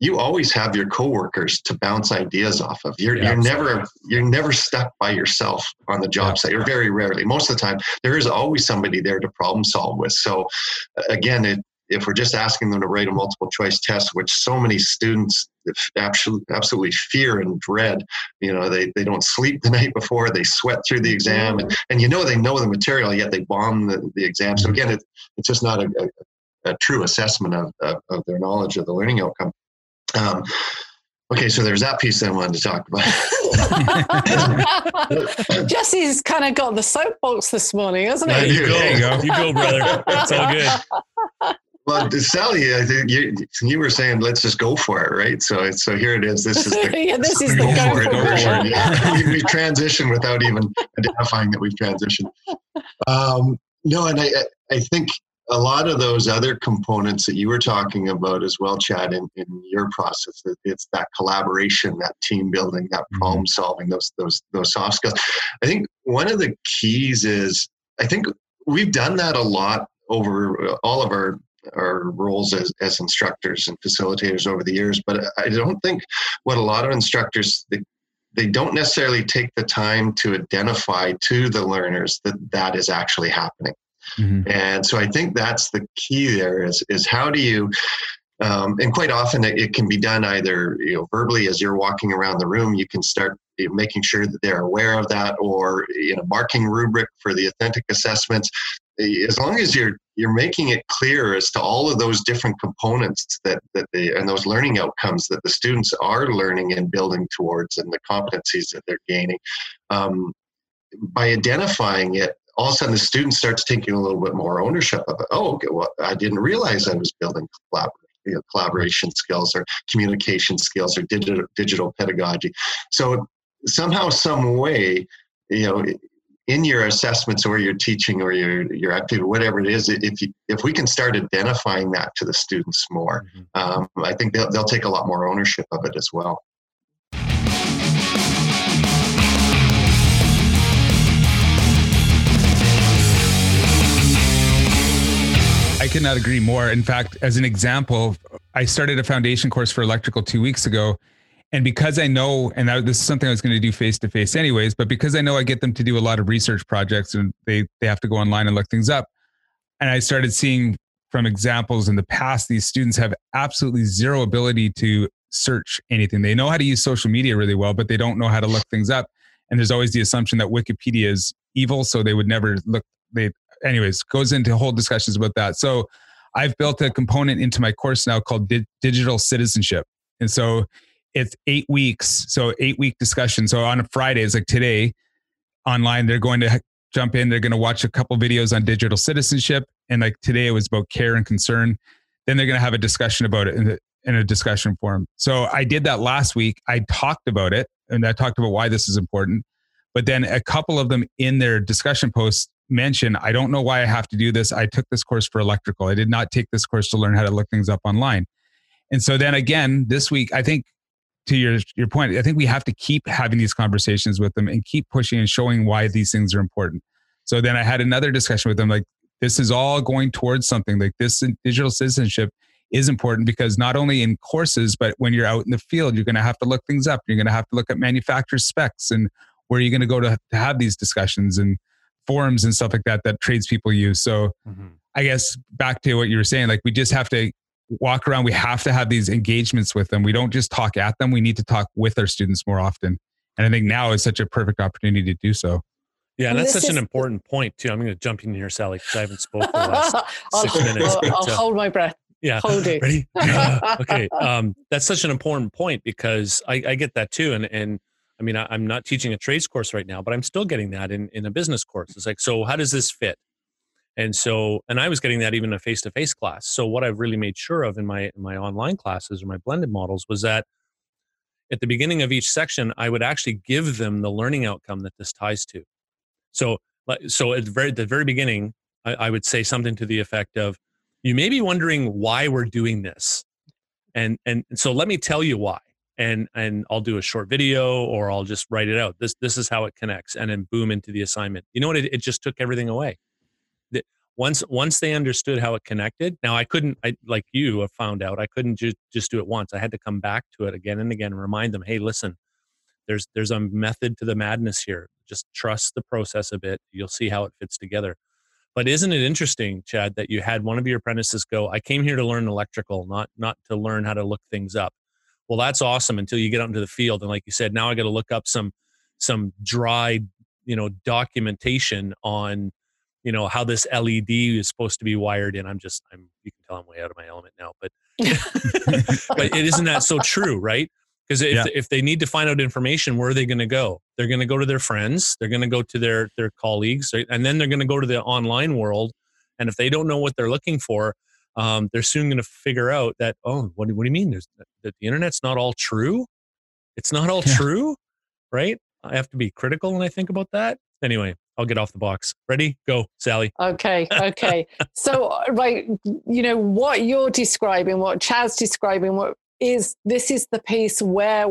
you always have your coworkers to bounce ideas off of. You're never stuck by yourself on the job site, or very rarely. Most of the time, there is always somebody there to problem solve with. So again, if we're just asking them to write a multiple choice test, which so many students absolutely fear and dread, you know, they don't sleep the night before, they sweat through the exam, and you know, they know the material, yet they bomb the exam. So again, it's just not a true assessment of their knowledge of the learning outcome. Okay, so there's that piece that I wanted to talk about. Jesse's kind of got the soapbox this morning, hasn't he? You go, brother. It's all good. Well, Sally, I think you were saying, let's just go for it, right? So here it is. This is the go for it. Yeah. We transitioned without even identifying that we've transitioned. No, and I think a lot of those other components that you were talking about as well, Chad, in your process, it's that collaboration, that team building, that problem solving, those soft skills. I think one of the keys is, I think we've done that a lot over all of our roles as instructors and facilitators over the years, but I don't think what a lot of instructors, they don't necessarily take the time to identify to the learners that is actually happening. Mm-hmm. And so I think that's the key there is how do you, and quite often it can be done either, you know, verbally as you're walking around the room, you can start making sure that they're aware of that, or, you know, marking rubric for the authentic assessments. As long as you're making it clear as to all of those different components and those learning outcomes that the students are learning and building towards, and the competencies that they're gaining, by identifying it, all of a sudden the student starts taking a little bit more ownership of it. Oh, okay, well, I didn't realize I was building collaboration skills, or communication skills, or digital pedagogy. So somehow, some way, you know, in your assessments or your teaching or your activity, whatever it is, if we can start identifying that to the students more, I think they'll take a lot more ownership of it as well. I could not agree more. In fact, as an example, I started a foundation course for electrical 2 weeks ago. And because I know, this is something I was going to do face-to-face anyways, but because I know I get them to do a lot of research projects and they have to go online and look things up. And I started seeing from examples in the past, these students have absolutely zero ability to search anything. They know how to use social media really well, but they don't know how to look things up. And there's always the assumption that Wikipedia is evil, so they would never look. Anyways, goes into whole discussions about that. So I've built a component into my course now called digital citizenship. And so it's 8 weeks. So 8 week discussion. So on a Friday, it's like today online, they're going to jump in. They're going to watch a couple videos on digital citizenship. And like today it was about care and concern. Then they're going to have a discussion about it in a discussion forum. So I did that last week. I talked about it and I talked about why this is important. But then a couple of them in their discussion posts mention, I don't know why I have to do this. I took this course for electrical. I did not take this course to learn how to look things up online. And so then again, this week, I think to your point, I think we have to keep having these conversations with them and keep pushing and showing why these things are important. So then I had another discussion with them, like, this is all going towards something, like this digital citizenship is important because not only in courses, but when you're out in the field, you're going to have to look things up. You're going to have to look at manufacturer specs and where you're going to go to have these discussions and forums and stuff like that, that tradespeople use. So I guess back to what you were saying, like, we just have to walk around. We have to have these engagements with them. We don't just talk at them. We need to talk with our students more often. And I think now is such a perfect opportunity to do so. Yeah, and that's such an important point too. I'm going to jump in here, Sally, because I haven't spoken for the last 6 minutes. I'll hold my breath. Yeah. Hold it. Ready? Okay. That's such an important point because I get that too. And I mean, I'm not teaching a trades course right now, but I'm still getting that in a business course. It's like, so how does this fit? And so, and I was getting that even in a face-to-face class. So what I've really made sure of in my online classes or my blended models was that at the beginning of each section, I would actually give them the learning outcome that this ties to. So at the very beginning, I would say something to the effect of, you may be wondering why we're doing this. And so let me tell you why. And I'll do a short video or I'll just write it out. This is how it connects. And then boom, into the assignment. You know what? It just took everything away. Once they understood how it connected, now I, like you, have found out, I couldn't just do it once. I had to come back to it again and again and remind them, hey, listen, there's a method to the madness here. Just trust the process a bit. You'll see how it fits together. But isn't it interesting, Chad, that you had one of your apprentices go, I came here to learn electrical, not to learn how to look things up. Well, that's awesome until you get out into the field. And like you said, now I got to look up some dry, documentation on, how this LED is supposed to be wired in. You can tell I'm way out of my element now, but, but it isn't that so true, right? Because if they need to find out information, where are they going to go? They're going to go to their friends. They're going to go to their colleagues. And then they're going to go to the online world. And if they don't know what they're looking for, they're soon going to figure out that, what do you mean? That the internet's not all true? It's not all true, right? I have to be critical when I think about that. Anyway, I'll get off the box. Ready? Go, Sally. Okay. So, right, what you're describing, what Chad's describing, this is the piece where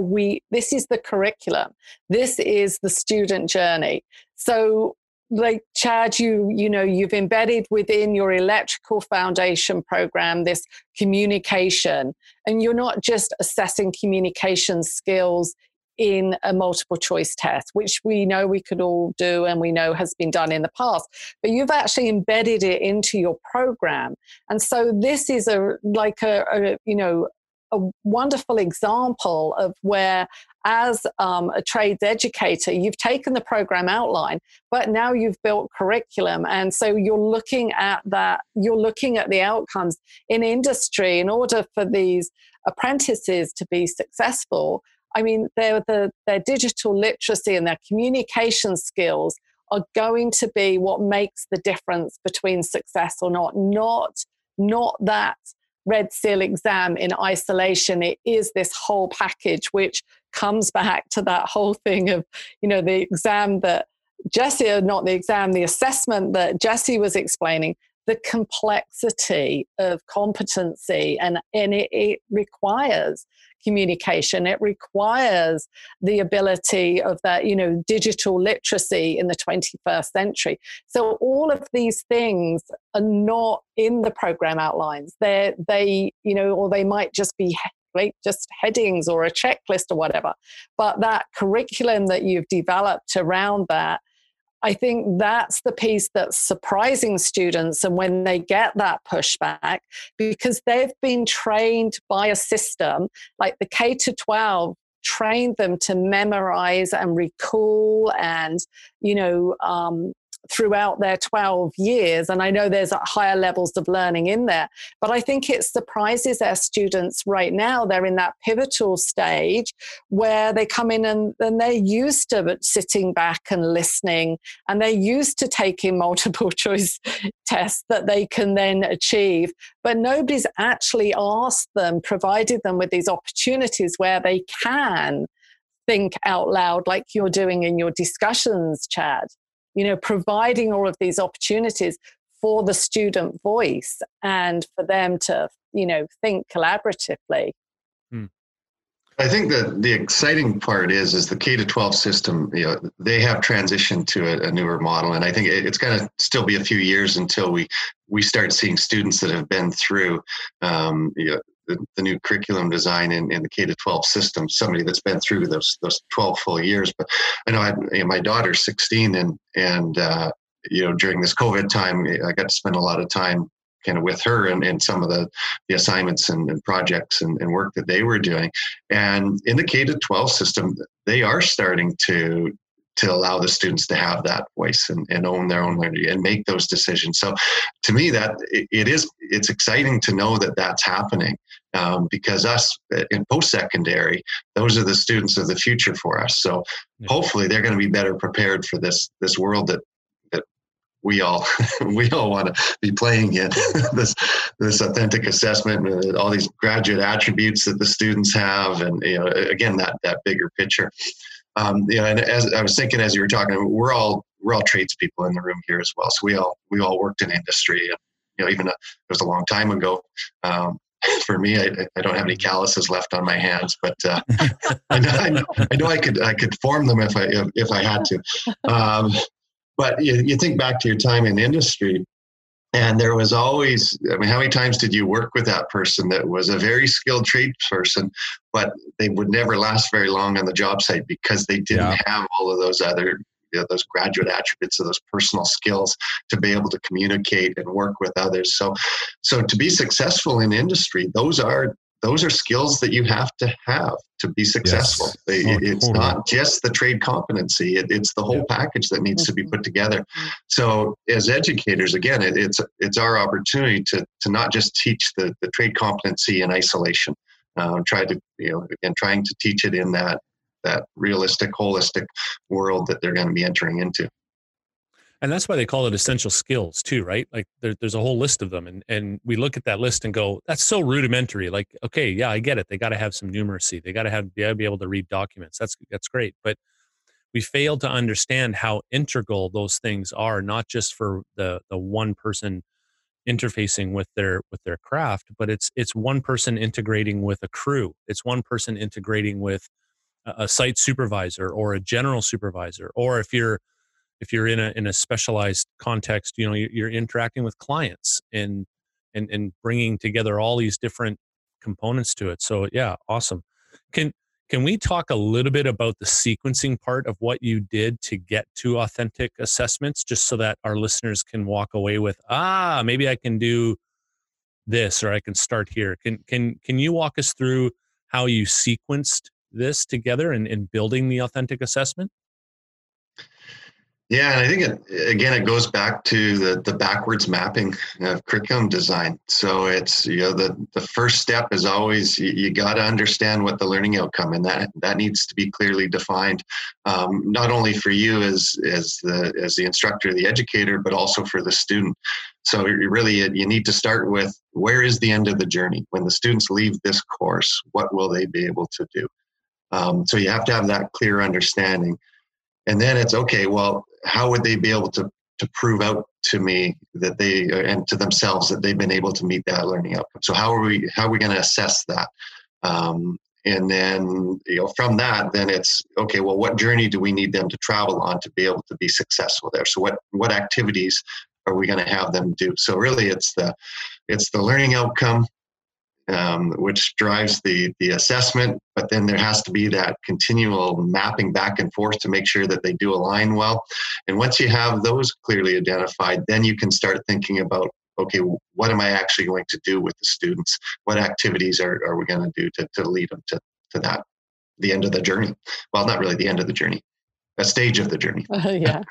this is the curriculum. This is the student journey. So like Chad, you've embedded within your electrical foundation program, this communication, and you're not just assessing communication skills in a multiple choice test, which we know we could all do and we know has been done in the past, but you've actually embedded it into your program. And so this is a wonderful example of where, as a trades educator, you've taken the program outline, but now you've built curriculum. And so you're looking at that, you're looking at the outcomes in industry in order for these apprentices to be successful. I mean, their digital literacy and their communication skills are going to be what makes the difference between success or not, not that Red Seal exam in isolation. It is this whole package, which comes back to that whole thing of, the exam that the assessment that Jesse was explaining, the complexity of competency, and it requires communication. It requires the ability of that, digital literacy in the 21st century. So all of these things are not in the program outlines. Or they might just be just headings or a checklist or whatever. But that curriculum that you've developed around that, I think that's the piece that's surprising students. And when they get that pushback, because they've been trained by a system like the K-12 trained them to memorize and recall and, throughout their 12 years. And I know there's higher levels of learning in there, but I think it surprises our students right now. They're in that pivotal stage where they come in and they're used to sitting back and listening, and they're used to taking multiple choice tests that they can then achieve. But nobody's actually asked them, provided them with these opportunities where they can think out loud like you're doing in your discussions, Chad, you know, providing all of these opportunities for the student voice and for them to, you know, think collaboratively. I think that the exciting part is the K-12 system, you know, they have transitioned to a newer model. And I think it's going to still be a few years until we start seeing students that have been through you know, the new curriculum design in the K-12 system, somebody that's been through those 12 full years. But I know my daughter's 16 and you know, during this COVID time, I got to spend a lot of time kind of with her and some of the assignments and projects and work that they were doing. And in the K-12 system, they are starting to allow the students to have that voice and own their own learning and make those decisions. So to me, that it's exciting to know that that's happening because us in post-secondary, those are the students of the future for us. So hopefully they're going to be better prepared for this world that we all want to be playing in. this authentic assessment with all these graduate attributes that the students have. And, you know, again, that bigger picture. You know, and as I was thinking, as you were talking, we're all tradespeople in the room here as well. So we all worked in industry, and, you know, even it was a long time ago. For me, I don't have any calluses left on my hands, but I know I could form them if I had to. But you think back to your time in industry, and there was always, I mean, how many times did you work with that person that was a very skilled trade person, but they would never last very long on the job site because they didn't have all of those other, you know, those graduate attributes or those personal skills to be able to communicate and work with others. So to be successful in industry, those are skills that you have to be successful. Yes. It's not just the trade competency. It's the whole package that needs to be put together. So as educators, again, it's our opportunity to not just teach the trade competency in isolation. Trying to teach it in that realistic, holistic world that they're going to be entering into. And that's why they call it essential skills too, right? Like there's a whole list of them. And we look at that list and go, that's so rudimentary. Like, okay, yeah, I get it. They got to have some numeracy. They got to be able to read documents. That's great. But we fail to understand how integral those things are, not just for the one person interfacing with their craft, but it's one person integrating with a crew. It's one person integrating with a site supervisor or a general supervisor, or if you're in a specialized context, you know, you're interacting with clients and bringing together all these different components to it. So yeah, awesome. Can we talk a little bit about the sequencing part of what you did to get to authentic assessments, just so that our listeners can walk away with, maybe I can do this, or I can start here. Can you walk us through how you sequenced this together in building the authentic assessment? Yeah, and I think it goes back to the backwards mapping of curriculum design. So it's, you know, the first step is always you got to understand what the learning outcome, and that needs to be clearly defined, not only for you as the instructor, the educator, but also for the student. So really, you need to start with, where is the end of the journey? When the students leave this course, what will they be able to do? So you have to have that clear understanding. And then it's, okay, well, how would they be able to prove out to me that they, and to themselves, that they've been able to meet that learning outcome? So how are we going to assess that? And then, you know, from that, then it's, okay, well, what journey do we need them to travel on to be able to be successful there? So what activities are we going to have them do? So really it's the learning outcome, which drives the assessment, but then there has to be that continual mapping back and forth to make sure that they do align well. And once you have those clearly identified, then you can start thinking about, okay, what am I actually going to do with the students? What activities are we going to do to lead them to that, the end of the journey? Well, not really the end of the journey, a stage of the journey. Yeah.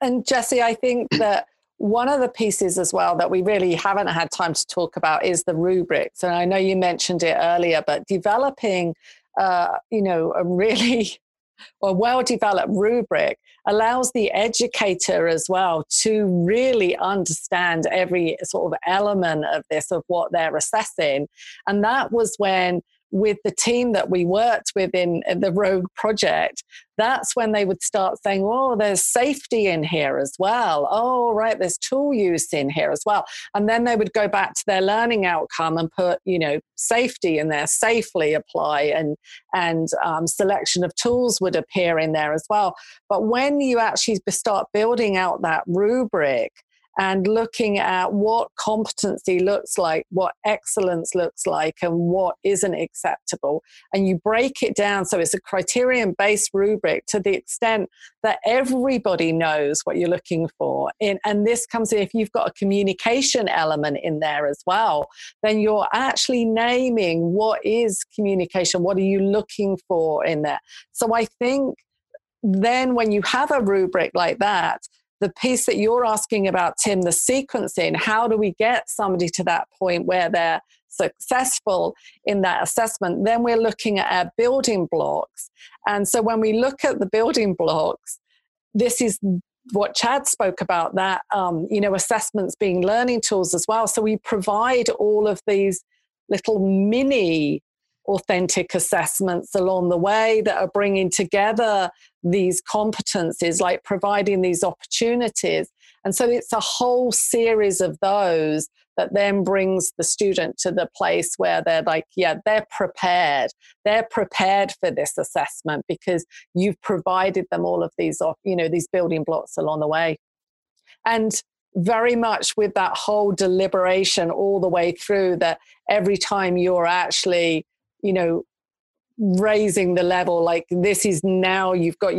And Jesse, I think that one of the pieces as well that we really haven't had time to talk about is the rubrics. And I know you mentioned it earlier, but developing, you know, a well-developed rubric allows the educator as well to really understand every sort of element of this, of what they're assessing. And that was when with the team that we worked with in the road project, that's when they would start saying, oh, there's safety in here as well. Oh, right, there's tool use in here as well. And then they would go back to their learning outcome and put, you know, safety in there, safely apply, and selection of tools would appear in there as well. But when you actually start building out that rubric, and looking at what competency looks like, what excellence looks like, and what isn't acceptable. And you break it down so it's a criterion-based rubric to the extent that everybody knows what you're looking for. And this comes in, if you've got a communication element in there as well, then you're actually naming what is communication, what are you looking for in there. So I think then when you have a rubric like that, the piece that you're asking about, Tim, the sequencing, how do we get somebody to that point where they're successful in that assessment? Then we're looking at our building blocks. And so when we look at the building blocks, this is what Chad spoke about, that, assessments being learning tools as well. So we provide all of these little mini authentic assessments along the way that are bringing together these competencies, like providing these opportunities. And so it's a whole series of those that then brings the student to the place where they're like, yeah, they're prepared. They're prepared for this assessment because you've provided them all of these, these building blocks along the way. And very much with that whole deliberation all the way through, that every time you're actually raising the level, like this is now you've got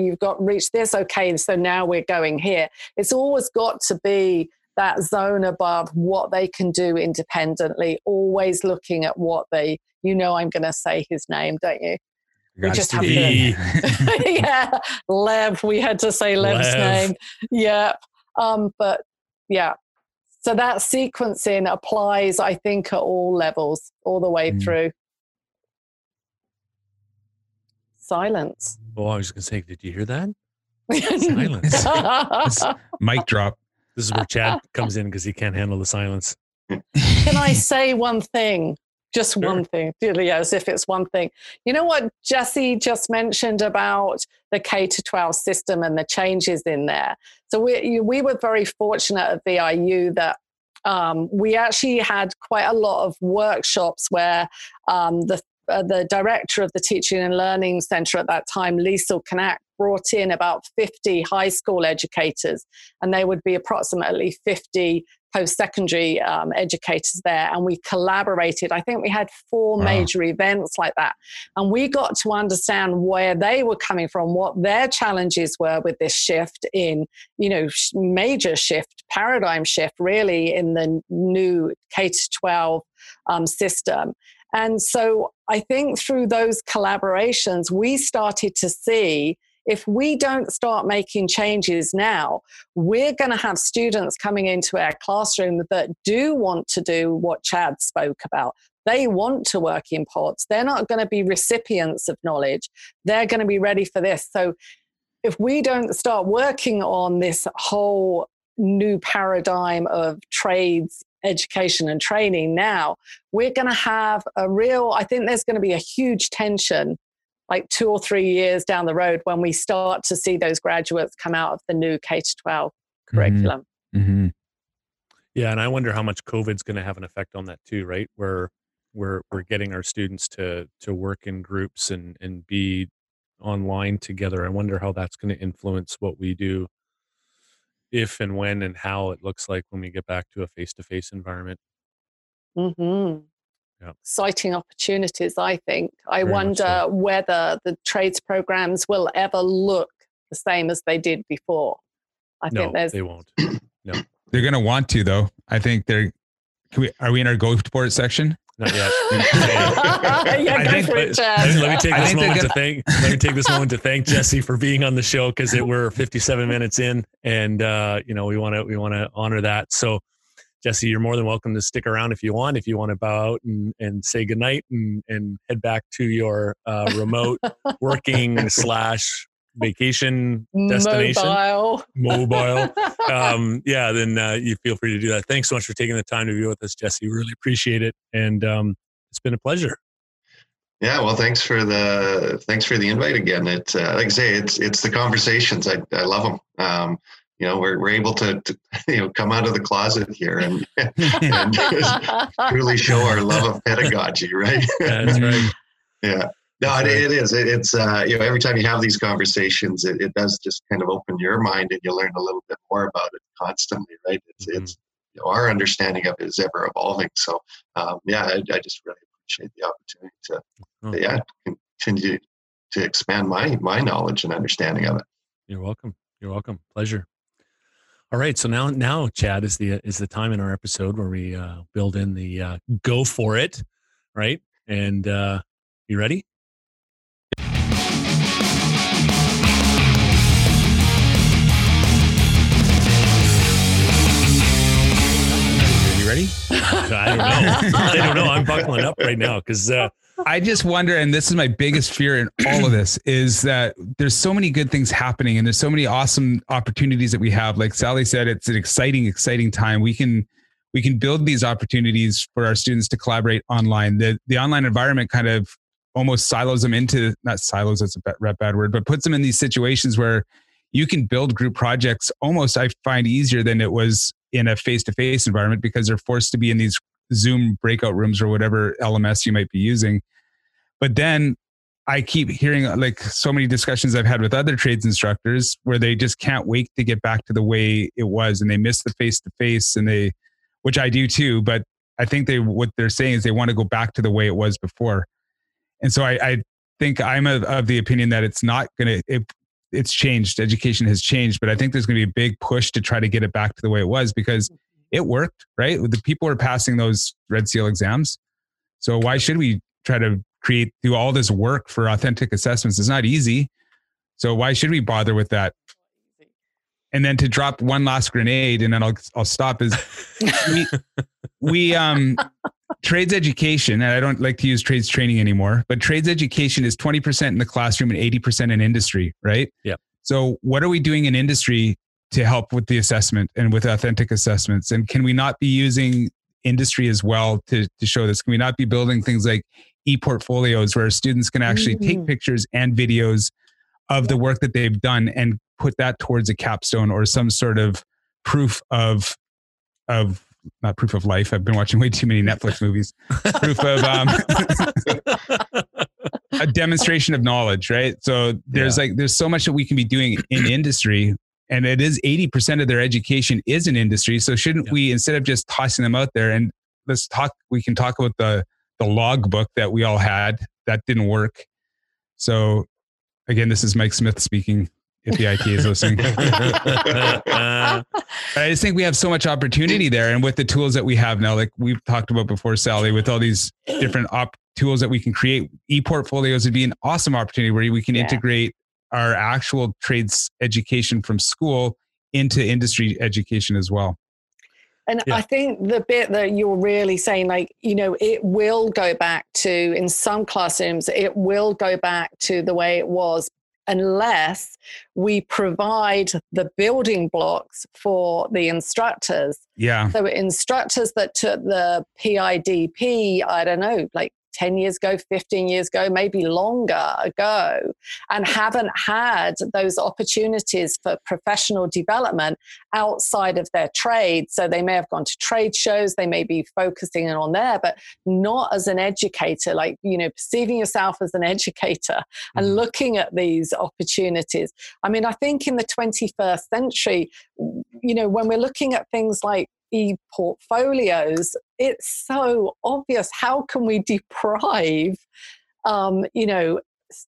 reached this. Okay. And so now we're going here. It's always got to be that zone above what they can do independently, always looking at what they, I'm going to say his name, don't you? We just have to, yeah. Lev, we had to say Lev's name. Yeah. But yeah. So that sequencing applies, I think, at all levels, all the way through. Silence. Oh, I was going to say, did you hear that? Silence. Mic drop. This is where Chad comes in because he can't handle the silence. Can I say one thing? Just sure. One thing. Yeah, as if it's one thing. You know what Jesse just mentioned about the K-12 system and the changes in there. So we were very fortunate at VIU that we actually had quite a lot of workshops where the director of the Teaching and Learning Centre at that time, Liesl Knack, brought in about 50 high school educators, and they would be approximately 50 post-secondary educators there. And we collaborated. I think we had 4 major events like that. And we got to understand where they were coming from, what their challenges were with this shift in, major shift, paradigm shift really in the new K-12 system. And so I think through those collaborations, we started to see if we don't start making changes now, we're going to have students coming into our classroom that do want to do what Chad spoke about. They want to work in pods. They're not going to be recipients of knowledge. They're going to be ready for this. So if we don't start working on this whole new paradigm of trades, education and training now, we're going to have I think there's going to be a huge tension like 2 or 3 years down the road when we start to see those graduates come out of the new K-12 curriculum. Mm-hmm. Yeah. And I wonder how much COVID's going to have an effect on that too, right? Where we're getting our students to work in groups and be online together. I wonder how that's going to influence what we do, if and when and how it looks like when we get back to a face-to-face environment. Mm-hmm. Yeah. Exciting opportunities, I think. I wonder whether the trades programs will ever look the same as they did before. They won't. No, they're going to want to, though. I think are we in our go for it section? Not yet. Let me take this moment to thank Jesse for being on the show, because we're 57 minutes in, and we want to honor that. So Jesse, you're more than welcome to stick around if you want to bow out and say goodnight and head back to your remote working / vacation destination. Mobile. You feel free to do that. Thanks so much for taking the time to be with us, Jesse. Really appreciate it. And it's been a pleasure. Yeah, well, thanks for the invite again. It's like I say, it's the conversations. I love them. You know, we're able to come out of the closet here and really show our love of pedagogy, right? That's right. Yeah. No, it is. It's every time you have these conversations, it does just kind of open your mind, and you learn a little bit more about it constantly, right? It's our understanding of it is ever evolving. So I just really appreciate the opportunity to continue to expand my knowledge and understanding of it. You're welcome. You're welcome. Pleasure. All right. So now, Chad, is the time in our episode where we build in the go for it, right? And you ready? Ready? I don't know. I'm buckling up right now because I just wonder, and this is my biggest fear in all of this, is that there's so many good things happening and there's so many awesome opportunities that we have. Like Sally said, it's an exciting time. We can build these opportunities for our students to collaborate online. The online environment kind of almost silos them into, not silos, that's a bad word, but puts them in these situations where you can build group projects almost, I find, easier than it was in a face-to-face environment, because they're forced to be in these Zoom breakout rooms or whatever LMS you might be using. But then I keep hearing like so many discussions I've had with other trades instructors where they just can't wait to get back to the way it was, and they miss the face-to-face, and which I do too, but I think what they're saying is they want to go back to the way it was before. And so I think I'm of the opinion that it's not going to... It's changed. Education has changed, but I think there's going to be a big push to try to get it back to the way it was, because it worked, right? The people are passing those Red Seal exams. So why should we try to do all this work for authentic assessments? It's not easy. So why should we bother with that? And then to drop one last grenade, and then I'll stop, is we trades education, and I don't like to use trades training anymore, but trades education is 20% in the classroom and 80% in industry, right? Yeah. So what are we doing in industry to help with the assessment and with authentic assessments? And can we not be using industry as well to show this? Can we not be building things like e-portfolios where students can actually take pictures and videos of the work that they've done and put that towards a capstone or some sort of proof of not proof of life. I've been watching way too many Netflix movies. Proof of a demonstration of knowledge, right? So there's so much that we can be doing in industry, and it is 80% of their education is in industry. So shouldn't we, instead of just tossing them out there, and we can talk about the logbook that we all had that didn't work. So again, this is Mike Smith speaking, if the ITA is listening. But I just think we have so much opportunity there. And with the tools that we have now, like we've talked about before, Sally, with all these different tools that we can create, e-portfolios would be an awesome opportunity where we can integrate our actual trades education from school into industry education as well. And I think the bit that you're really saying, like, it will go back to, in some classrooms, it will go back to the way it was, unless we provide the building blocks for the instructors. Yeah. So instructors that took the PIDP, I don't know, like 10 years ago, 15 years ago, maybe longer ago, and haven't had those opportunities for professional development outside of their trade. So they may have gone to trade shows, they may be focusing on there, but not as an educator, like, perceiving yourself as an educator and looking at these opportunities. I mean, I think in the 21st century, when we're looking at things like e-portfolios, it's so obvious. How can we deprive,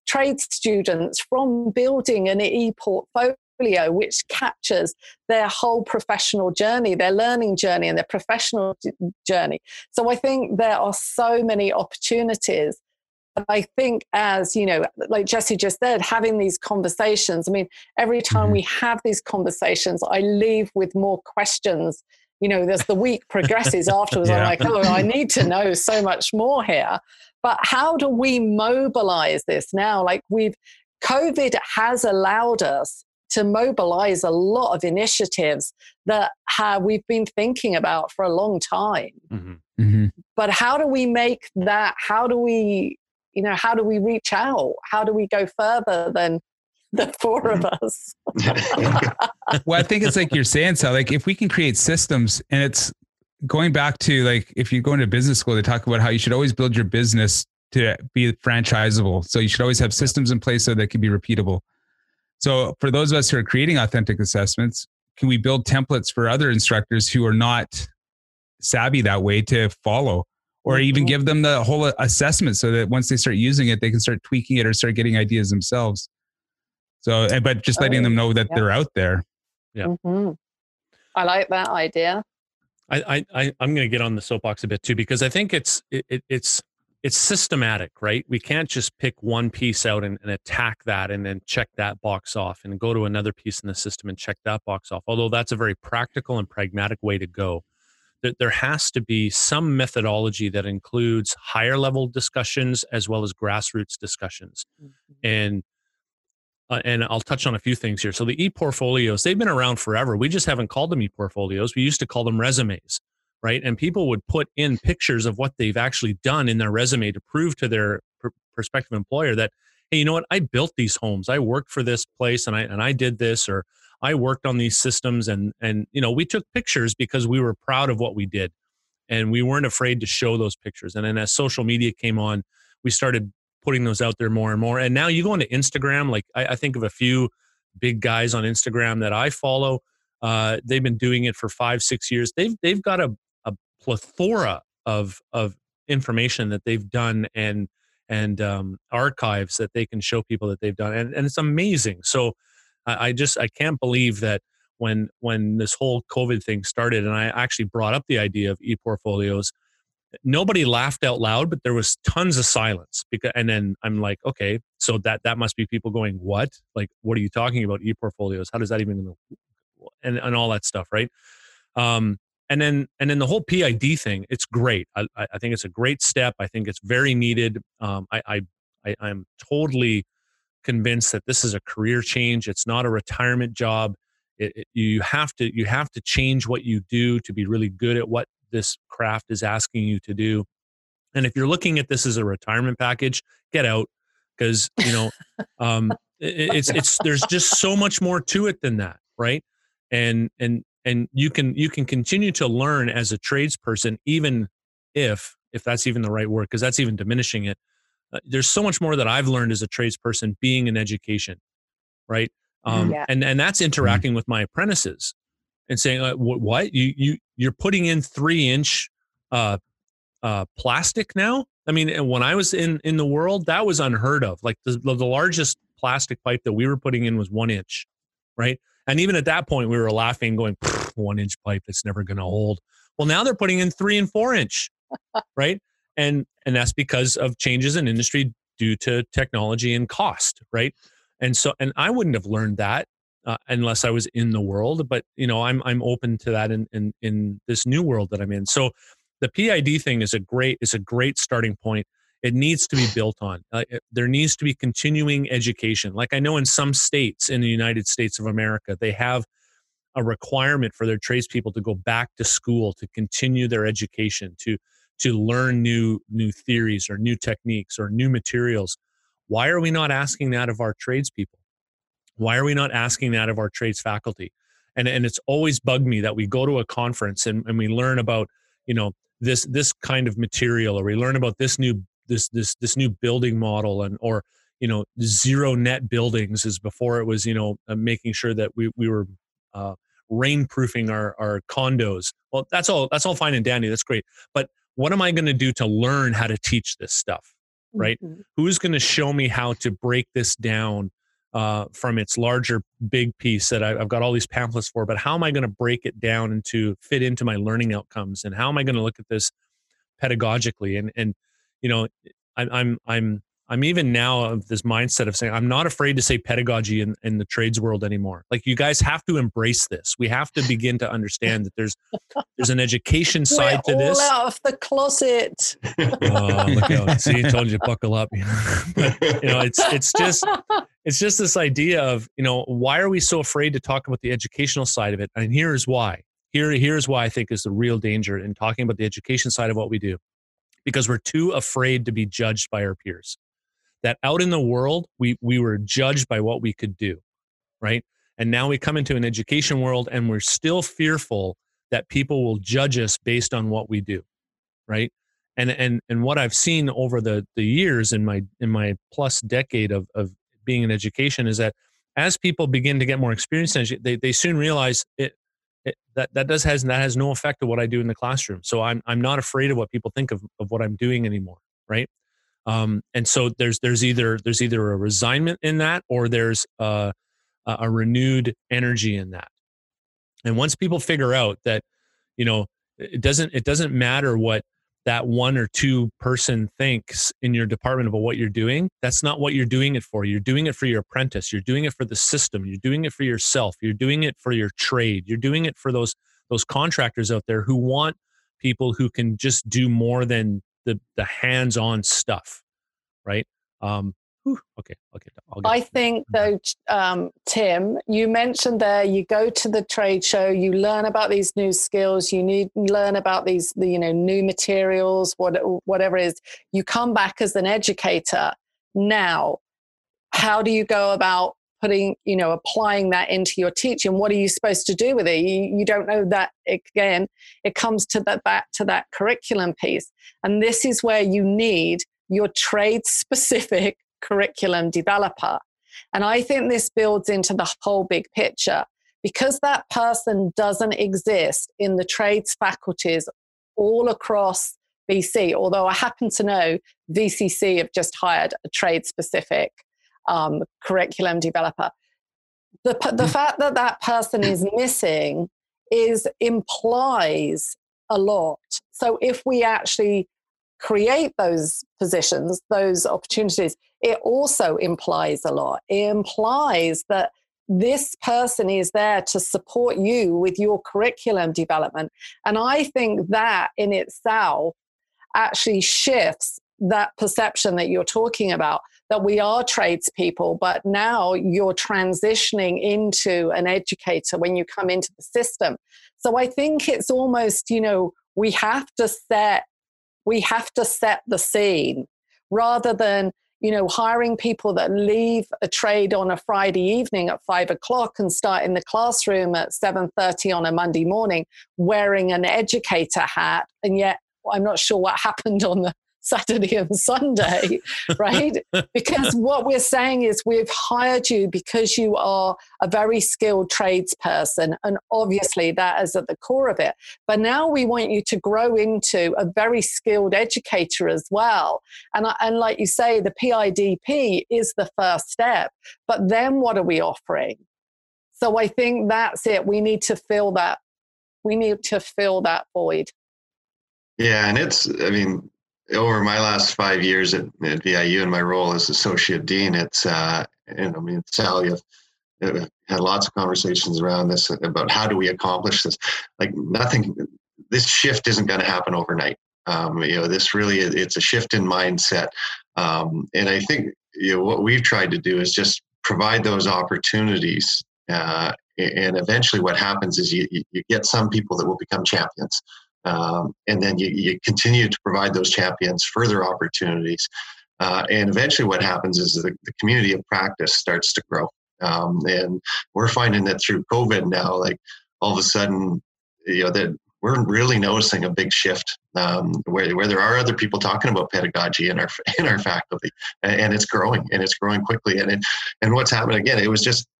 trade students from building an e-portfolio which captures their whole professional journey, their learning journey and their professional journey? So I think there are so many opportunities. And I think, as like Jesse just said, having these conversations, I mean, every time we have these conversations, I leave with more questions. As the week progresses afterwards, I'm like, oh, I need to know so much more here. But how do we mobilize this now? Like, COVID has allowed us to mobilize a lot of initiatives that we've been thinking about for a long time. Mm-hmm. Mm-hmm. But how do we make that? How do we you know, how do we reach out? How do we go further than the four of us? Well, I think it's like you're saying, Sal, like if we can create systems, and it's going back to like, if you go into business school, they talk about how you should always build your business to be franchisable. So you should always have systems in place so that can be repeatable. So for those of us who are creating authentic assessments, can we build templates for other instructors who are not savvy that way to follow, or even give them the whole assessment so that once they start using it, they can start tweaking it or start getting ideas themselves. So, but just letting them know that they're out there. Yeah. Mm-hmm. I like that idea. I'm going to get on the soapbox a bit too, because I think it's systematic, right? We can't just pick one piece out and attack that and then check that box off and go to another piece in the system and check that box off. Although that's a very practical and pragmatic way to go. There has to be some methodology that includes higher level discussions as well as grassroots discussions. Mm-hmm. And I'll touch on a few things here. So the e-portfolios, they've been around forever. We just haven't called them e-portfolios. We used to call them resumes, right? And people would put in pictures of what they've actually done in their resume to prove to their prospective employer that, hey, you know what? I built these homes. I worked for this place and I did this, or I worked on these systems, and you know, we took pictures because we were proud of what we did and we weren't afraid to show those pictures. And then as social media came on, we started putting those out there more and more. And now you go into Instagram, like I think of a few big guys on Instagram that I follow. They've been doing it for 5-6 years. They've got a plethora of information that they've done and archives that they can show people that they've done. And it's amazing. So I can't believe that when this whole COVID thing started and I actually brought up the idea of e-portfolios, nobody laughed out loud, but there was tons of silence. And then I'm like, okay, so that must be people going, what? Like, what are you talking about? E-portfolios? How does that even, and all that stuff, right? And then the whole PID thing, it's great. I think it's a great step. I think it's very needed. I'm totally convinced that this is a career change. It's not a retirement job. You have to change what you do to be really good at what this craft is asking you to do. And if you're looking at this as a retirement package, get out, because you know there's just so much more to it than that, right? And you can continue to learn as a tradesperson, even if that's even the right word, because that's even diminishing it. There's so much more that I've learned as a tradesperson being in education, right? And that's interacting with my apprentices and saying, what? You're putting in 3-inch plastic now? I mean, when I was in the world, that was unheard of. Like the largest plastic pipe that we were putting in was 1 inch, right? And even at that point, we were laughing, going, 1-inch pipe, that's never going to hold. Well, now they're putting in 3- and 4-inch, right? And that's because of changes in industry due to technology and cost, right? And I wouldn't have learned that unless I was in the world, but you know, I'm open to that in this new world that I'm in. So the PID thing is a great starting point. It needs to be built on. There needs to be continuing education. Like I know in some states in the United States of America, they have a requirement for their tradespeople to go back to school to continue their education, to learn new theories or new techniques or new materials. Why are we not asking that of our tradespeople? Why are we not asking that of our trades faculty? And it's always bugged me that we go to a conference and we learn about, you know, this kind of material, or we learn about this new building model, and or, you know, zero net buildings is before it was, you know, making sure that we were rainproofing our condos. Well, that's all fine and dandy. That's great. But what am I going to do to learn how to teach this stuff, right? Mm-hmm. Who's going to show me how to break this down from its larger big piece that I've got all these pamphlets for, but how am I going to break it down and to fit into my learning outcomes? And how am I going to look at this pedagogically? And you know, I'm even now of this mindset of saying, I'm not afraid to say pedagogy in the trades world anymore. Like, you guys have to embrace this. We have to begin to understand that there's an education side to this. All out of the closet. Oh, look out. See, I told you, buckle up. But, you know, it's just this idea of, you know, why are we so afraid to talk about the educational side of it? And here's why. Here's why I think is the real danger in talking about the education side of what we do, because we're too afraid to be judged by our peers. that out in the world, we were judged by what we could do, right? And now we come into an education world and we're still fearful that people will judge us based on what we do, right? And what I've seen over the years in my plus decade of being in education is that as people begin to get more experience, they soon realize that has no effect on what I do in the classroom. So I'm not afraid of what people think of what I'm doing anymore, right? And so there's either a resignment in that, or there's a renewed energy in that. And once people figure out that, you know, it doesn't matter what that one or two person thinks in your department about what you're doing, that's not what you're doing it for. You're doing it for your apprentice. You're doing it for the system. You're doing it for yourself. You're doing it for your trade. You're doing it for those contractors out there who want people who can just do more than the hands-on stuff, right? Okay. I think though, Tim, you mentioned there, you go to the trade show, you learn about these new skills, learn about these, you know, new materials, whatever it is. You come back as an educator. Now, how do you go about putting, you know, applying that into your teaching? What are you supposed to do with it? You don't know that. Again, it comes to that, back to that curriculum piece. And this is where you need your trade specific curriculum developer. And I think this builds into the whole big picture, because that person doesn't exist in the trades faculties all across BC, although I happen to know VCC have just hired a trade specific curriculum developer. The fact that that person is missing implies a lot. So if we actually create those positions, those opportunities, it also implies a lot. It implies that this person is there to support you with your curriculum development. And I think that in itself actually shifts that perception that you're talking about, that we are tradespeople, but now you're transitioning into an educator when you come into the system. So I think it's almost, you know, we have to set the scene, rather than, you know, hiring people that leave a trade on a Friday evening at 5:00 and start in the classroom at 7:30 on a Monday morning wearing an educator hat. And yet I'm not sure what happened on the Saturday and Sunday, right? Because what we're saying is, we've hired you because you are a very skilled tradesperson, and obviously that is at the core of it. But now we want you to grow into a very skilled educator as well. And like you say, the PIDP is the first step. But then what are we offering? So I think that's it. We need to fill that. We need to fill that void. Yeah, and over my last 5 years at VIU and my role as associate dean, Sally, I've had lots of conversations around this about how do we accomplish this? Like this shift isn't going to happen overnight. This really, it's a shift in mindset. And I think, you know, what we've tried to do is just provide those opportunities. And eventually what happens is you get some people that will become champions. And then you continue to provide those champions further opportunities. And eventually what happens is the community of practice starts to grow. And we're finding that through COVID now, like all of a sudden, you know, that we're really noticing a big shift where there are other people talking about pedagogy in our faculty, and it's growing quickly. And what's happened again,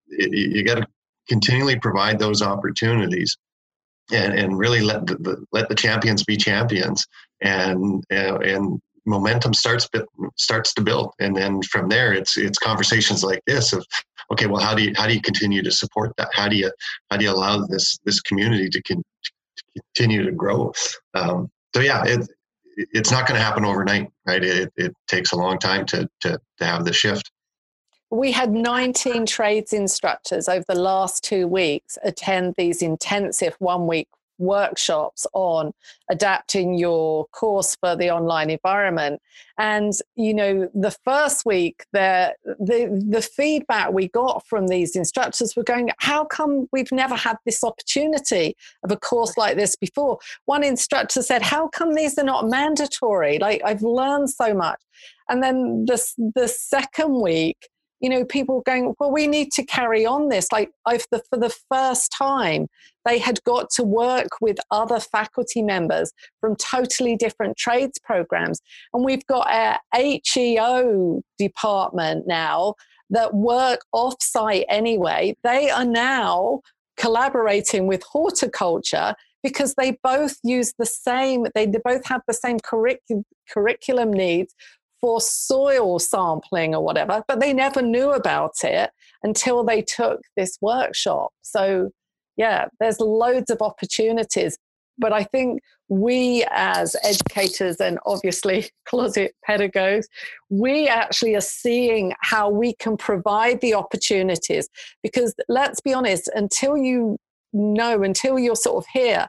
you got to continually provide those opportunities. And really let the champions be champions, and momentum starts to build, and then from there it's conversations like this of, okay, well, how do you continue to support that? How do you allow this community to continue to grow? So yeah, it's not going to happen overnight, right? It takes a long time to have the shift. We had 19 trades instructors over the last 2 weeks attend these intensive 1-week workshops on adapting your course for the online environment. And, you know, the first week, the feedback we got from these instructors were going, how come we've never had this opportunity of a course like this before? One instructor said, how come these are not mandatory? Like, I've learned so much. And then the second week, you know, people going, well, we need to carry on this. Like, for the first time, they had got to work with other faculty members from totally different trades programs. And we've got our HEO department now that work offsite anyway. They are now collaborating with horticulture because they both use the same, they both have the same curriculum needs for soil sampling or whatever, but they never knew about it until they took this workshop. So yeah, there's loads of opportunities, but I think we as educators and obviously closet pedagogues, we actually are seeing how we can provide the opportunities, because let's be honest, until you're sort of here,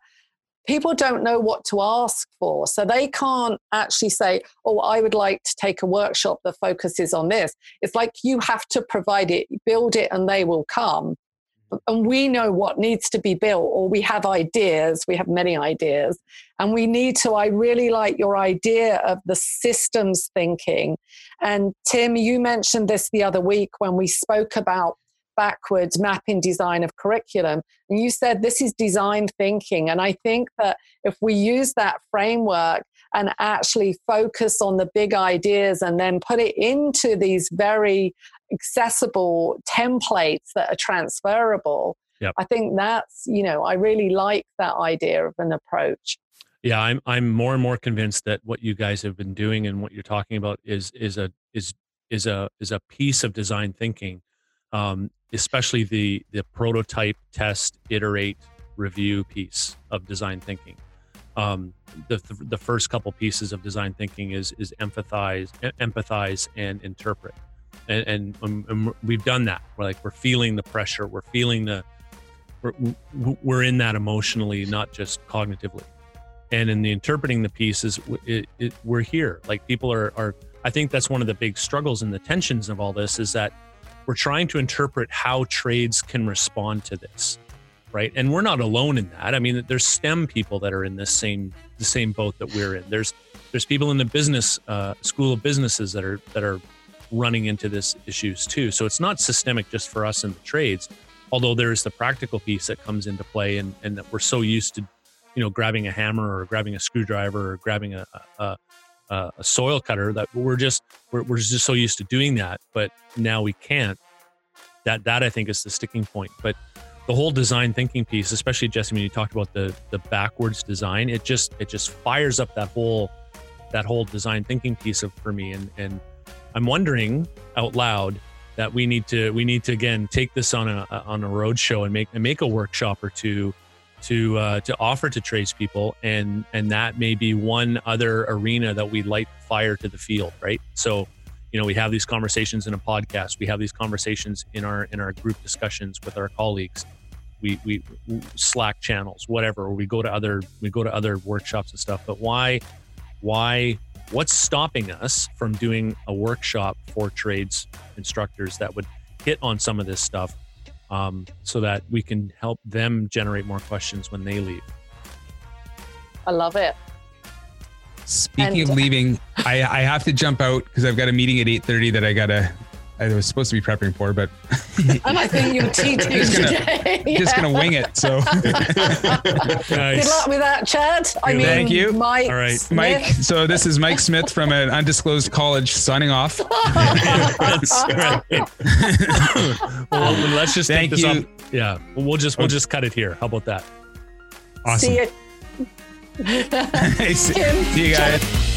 people don't know what to ask for. So they can't actually say, oh, I would like to take a workshop that focuses on this. It's like you have to provide it, build it, and they will come. And we know what needs to be built, or we have ideas. We have many ideas. And we need to, I really like your idea of the systems thinking. And Tim, you mentioned this the other week when we spoke about backwards mapping design of curriculum. And you said this is design thinking. And I think that if we use that framework and actually focus on the big ideas and then put it into these very accessible templates that are transferable, yep. I think that's, you know, I really like that idea of an approach. Yeah, I'm more and more convinced that what you guys have been doing and what you're talking about is a piece of design thinking. Especially the prototype, test, iterate, review piece of design thinking. The first couple pieces of design thinking is empathize and interpret. And we've done that. We're feeling the pressure. We're feeling we're in that emotionally, not just cognitively. And in the interpreting the pieces, we're here. Like people are, I think that's one of the big struggles and the tensions of all this is that we're trying to interpret how trades can respond to this, right? And we're not alone in that. I mean, there's STEM people that are in this the same boat that we're in. There's people in the business school of businesses that are running into this issues too. So it's not systemic just for us in the trades, although there is the practical piece that comes into play, and that we're so used to, you know, grabbing a hammer or grabbing a screwdriver or grabbing a soil cutter, that we're just so used to doing that, but now we can't. That I think is the sticking point. But the whole design thinking piece, especially Jesse, when you talked about the backwards design, it just fires up that whole design thinking piece for me. And I'm wondering out loud that we need to again take this on a roadshow and make a workshop or two to offer to tradespeople, and that may be one other arena that we light fire to the field, right? So, you know, we have these conversations in a podcast, we have these conversations in our group discussions with our colleagues, we Slack channels, whatever, or we go to other workshops and stuff. But why what's stopping us from doing a workshop for trades instructors that would hit on some of this stuff? So that we can help them generate more questions when they leave. I love it. Speaking of leaving, I have to jump out because I've got a meeting at 8:30 that I was supposed to be prepping for, but and I think you're teaching today. Yeah. Just gonna wing it. So nice. Good luck with that, Chad. Thank you. Mike. All right, Smith. Mike. So this is Mike Smith from an undisclosed college signing off. That's right. Well, let's just take this off. Yeah, we'll just cut it here. How about that? Awesome. See you. See you guys.